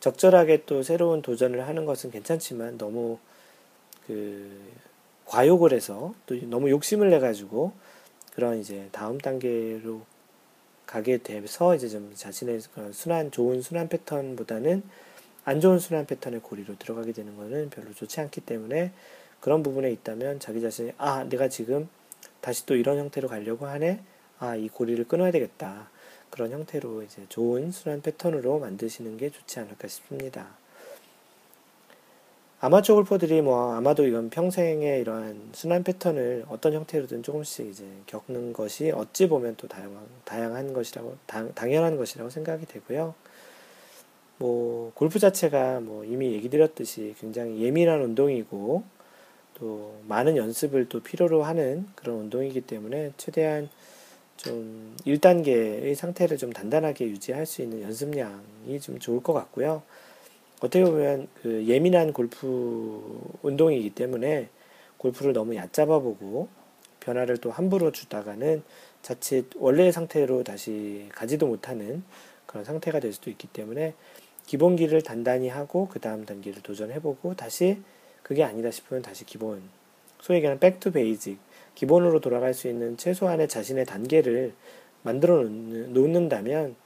적절하게 또 새로운 도전을 하는 것은 괜찮지만 너무 그 과욕을 해서 또 너무 욕심을 내가지고 그런 이제 다음 단계로 가게 돼서 이제 좀 자신의 그런 좋은 순환 패턴보다는 안 좋은 순환 패턴의 고리로 들어가게 되는 것은 별로 좋지 않기 때문에 그런 부분에 있다면 자기 자신이 내가 지금 다시 또 이런 형태로 가려고 하네, 이 고리를 끊어야 되겠다, 그런 형태로 이제 좋은 순환 패턴으로 만드시는 게 좋지 않을까 싶습니다. 아마추어 골퍼들이 아마도 이건 평생의 이러한 순환 패턴을 어떤 형태로든 조금씩 이제 겪는 것이 어찌 보면 또 다양한 것이라고, 당연한 것이라고 생각이 되고요. 골프 자체가 이미 얘기 드렸듯이 굉장히 예민한 운동이고 또 많은 연습을 또 필요로 하는 그런 운동이기 때문에 최대한 좀 1단계의 상태를 좀 단단하게 유지할 수 있는 연습량이 좀 좋을 것 같고요. 어떻게 보면 그 예민한 골프 운동이기 때문에 골프를 너무 얕잡아 보고 변화를 또 함부로 주다가는 자칫 원래의 상태로 다시 가지도 못하는 그런 상태가 될 수도 있기 때문에 기본기를 단단히 하고 그 다음 단계를 도전해보고 다시 그게 아니다 싶으면 다시 기본, 소위 얘기하는 백투 베이직, 기본으로 돌아갈 수 있는 최소한의 자신의 단계를 만들어 놓는다면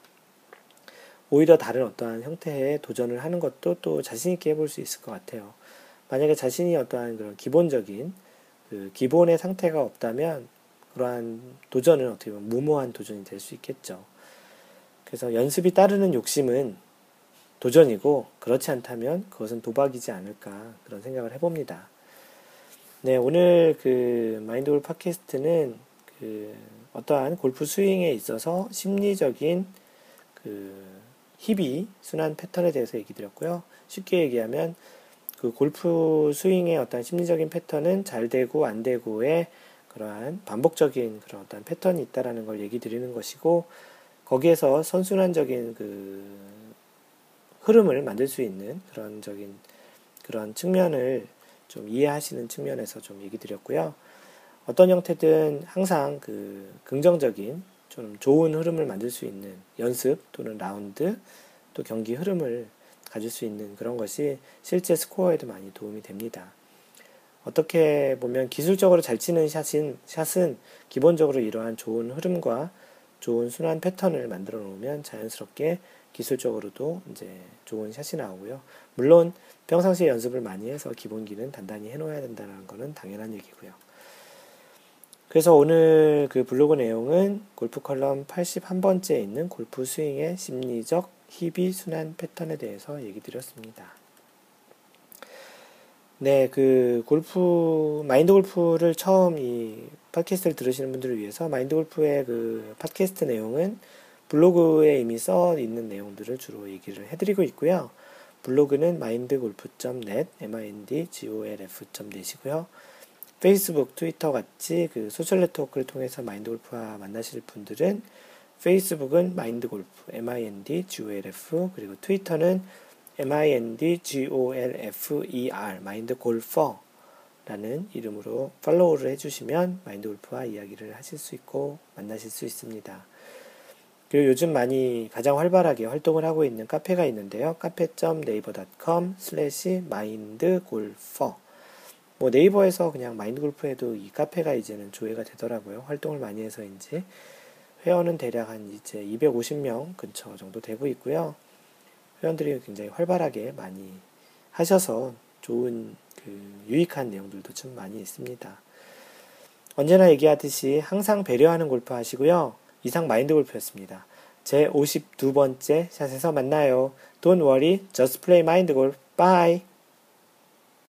오히려 다른 어떠한 형태의 도전을 하는 것도 또 자신있게 해볼 수 있을 것 같아요. 만약에 자신이 어떠한 그런 기본적인 그 기본의 상태가 없다면 그러한 도전은 어떻게 보면 무모한 도전이 될 수 있겠죠. 그래서 연습이 따르는 욕심은 도전이고 그렇지 않다면 그것은 도박이지 않을까, 그런 생각을 해봅니다. 네, 오늘 그 마인드골프 팟캐스트는 그 어떠한 골프 스윙에 있어서 심리적인 그 희비, 순환 패턴에 대해서 얘기 드렸고요. 쉽게 얘기하면 그 골프 스윙의 어떤 심리적인 패턴은 잘 되고 안 되고의 그러한 반복적인 그런 어떤 패턴이 있다라는 걸 얘기 드리는 것이고, 거기에서 선순환적인 그 흐름을 만들 수 있는 그런 측면을 좀 이해하시는 측면에서 좀 얘기 드렸고요. 어떤 형태든 항상 그 긍정적인 좀 좋은 흐름을 만들 수 있는 연습 또는 라운드 또 경기 흐름을 가질 수 있는 그런 것이 실제 스코어에도 많이 도움이 됩니다. 어떻게 보면 기술적으로 잘 치는 샷은 기본적으로 이러한 좋은 흐름과 좋은 순환 패턴을 만들어 놓으면 자연스럽게 기술적으로도 이제 좋은 샷이 나오고요. 물론 평상시에 연습을 많이 해서 기본기는 단단히 해놓아야 된다는 것은 당연한 얘기고요. 그래서 오늘 그 블로그 내용은 골프 컬럼 81번째에 있는 골프 스윙의 심리적 희비 순환 패턴에 대해서 얘기 드렸습니다. 네, 그 골프 마인드 골프를 처음 이 팟캐스트를 들으시는 분들을 위해서 마인드 골프의 그 팟캐스트 내용은 블로그에 이미 써 있는 내용들을 주로 얘기를 해드리고 있고요. 블로그는 mindgolf.net, mindgolf.net이고요. 페이스북, 트위터 같이 그 소셜 네트워크를 통해서 마인드 골프와 만나실 분들은 페이스북은 마인드 골프, mindgolf, 그리고 트위터는 mindgolfer, 마인드 골퍼라는 이름으로 팔로우를 해주시면 마인드 골프와 이야기를 하실 수 있고 만나실 수 있습니다. 그리고 요즘 많이 가장 활발하게 활동을 하고 있는 카페가 있는데요. cafe.naver.com/mindgolfer 뭐 네이버에서 그냥 마인드골프에도 이 카페가 이제는 조회가 되더라고요. 활동을 많이 해서인지 회원은 대략 한 이제 250명 근처 정도 되고 있고요. 회원들이 굉장히 활발하게 많이 하셔서 좋은 그 유익한 내용들도 좀 많이 있습니다. 언제나 얘기하듯이 항상 배려하는 골프 하시고요. 이상 마인드골프였습니다. 제 52번째 샷에서 만나요. Don't worry, just play mindgolf. Bye!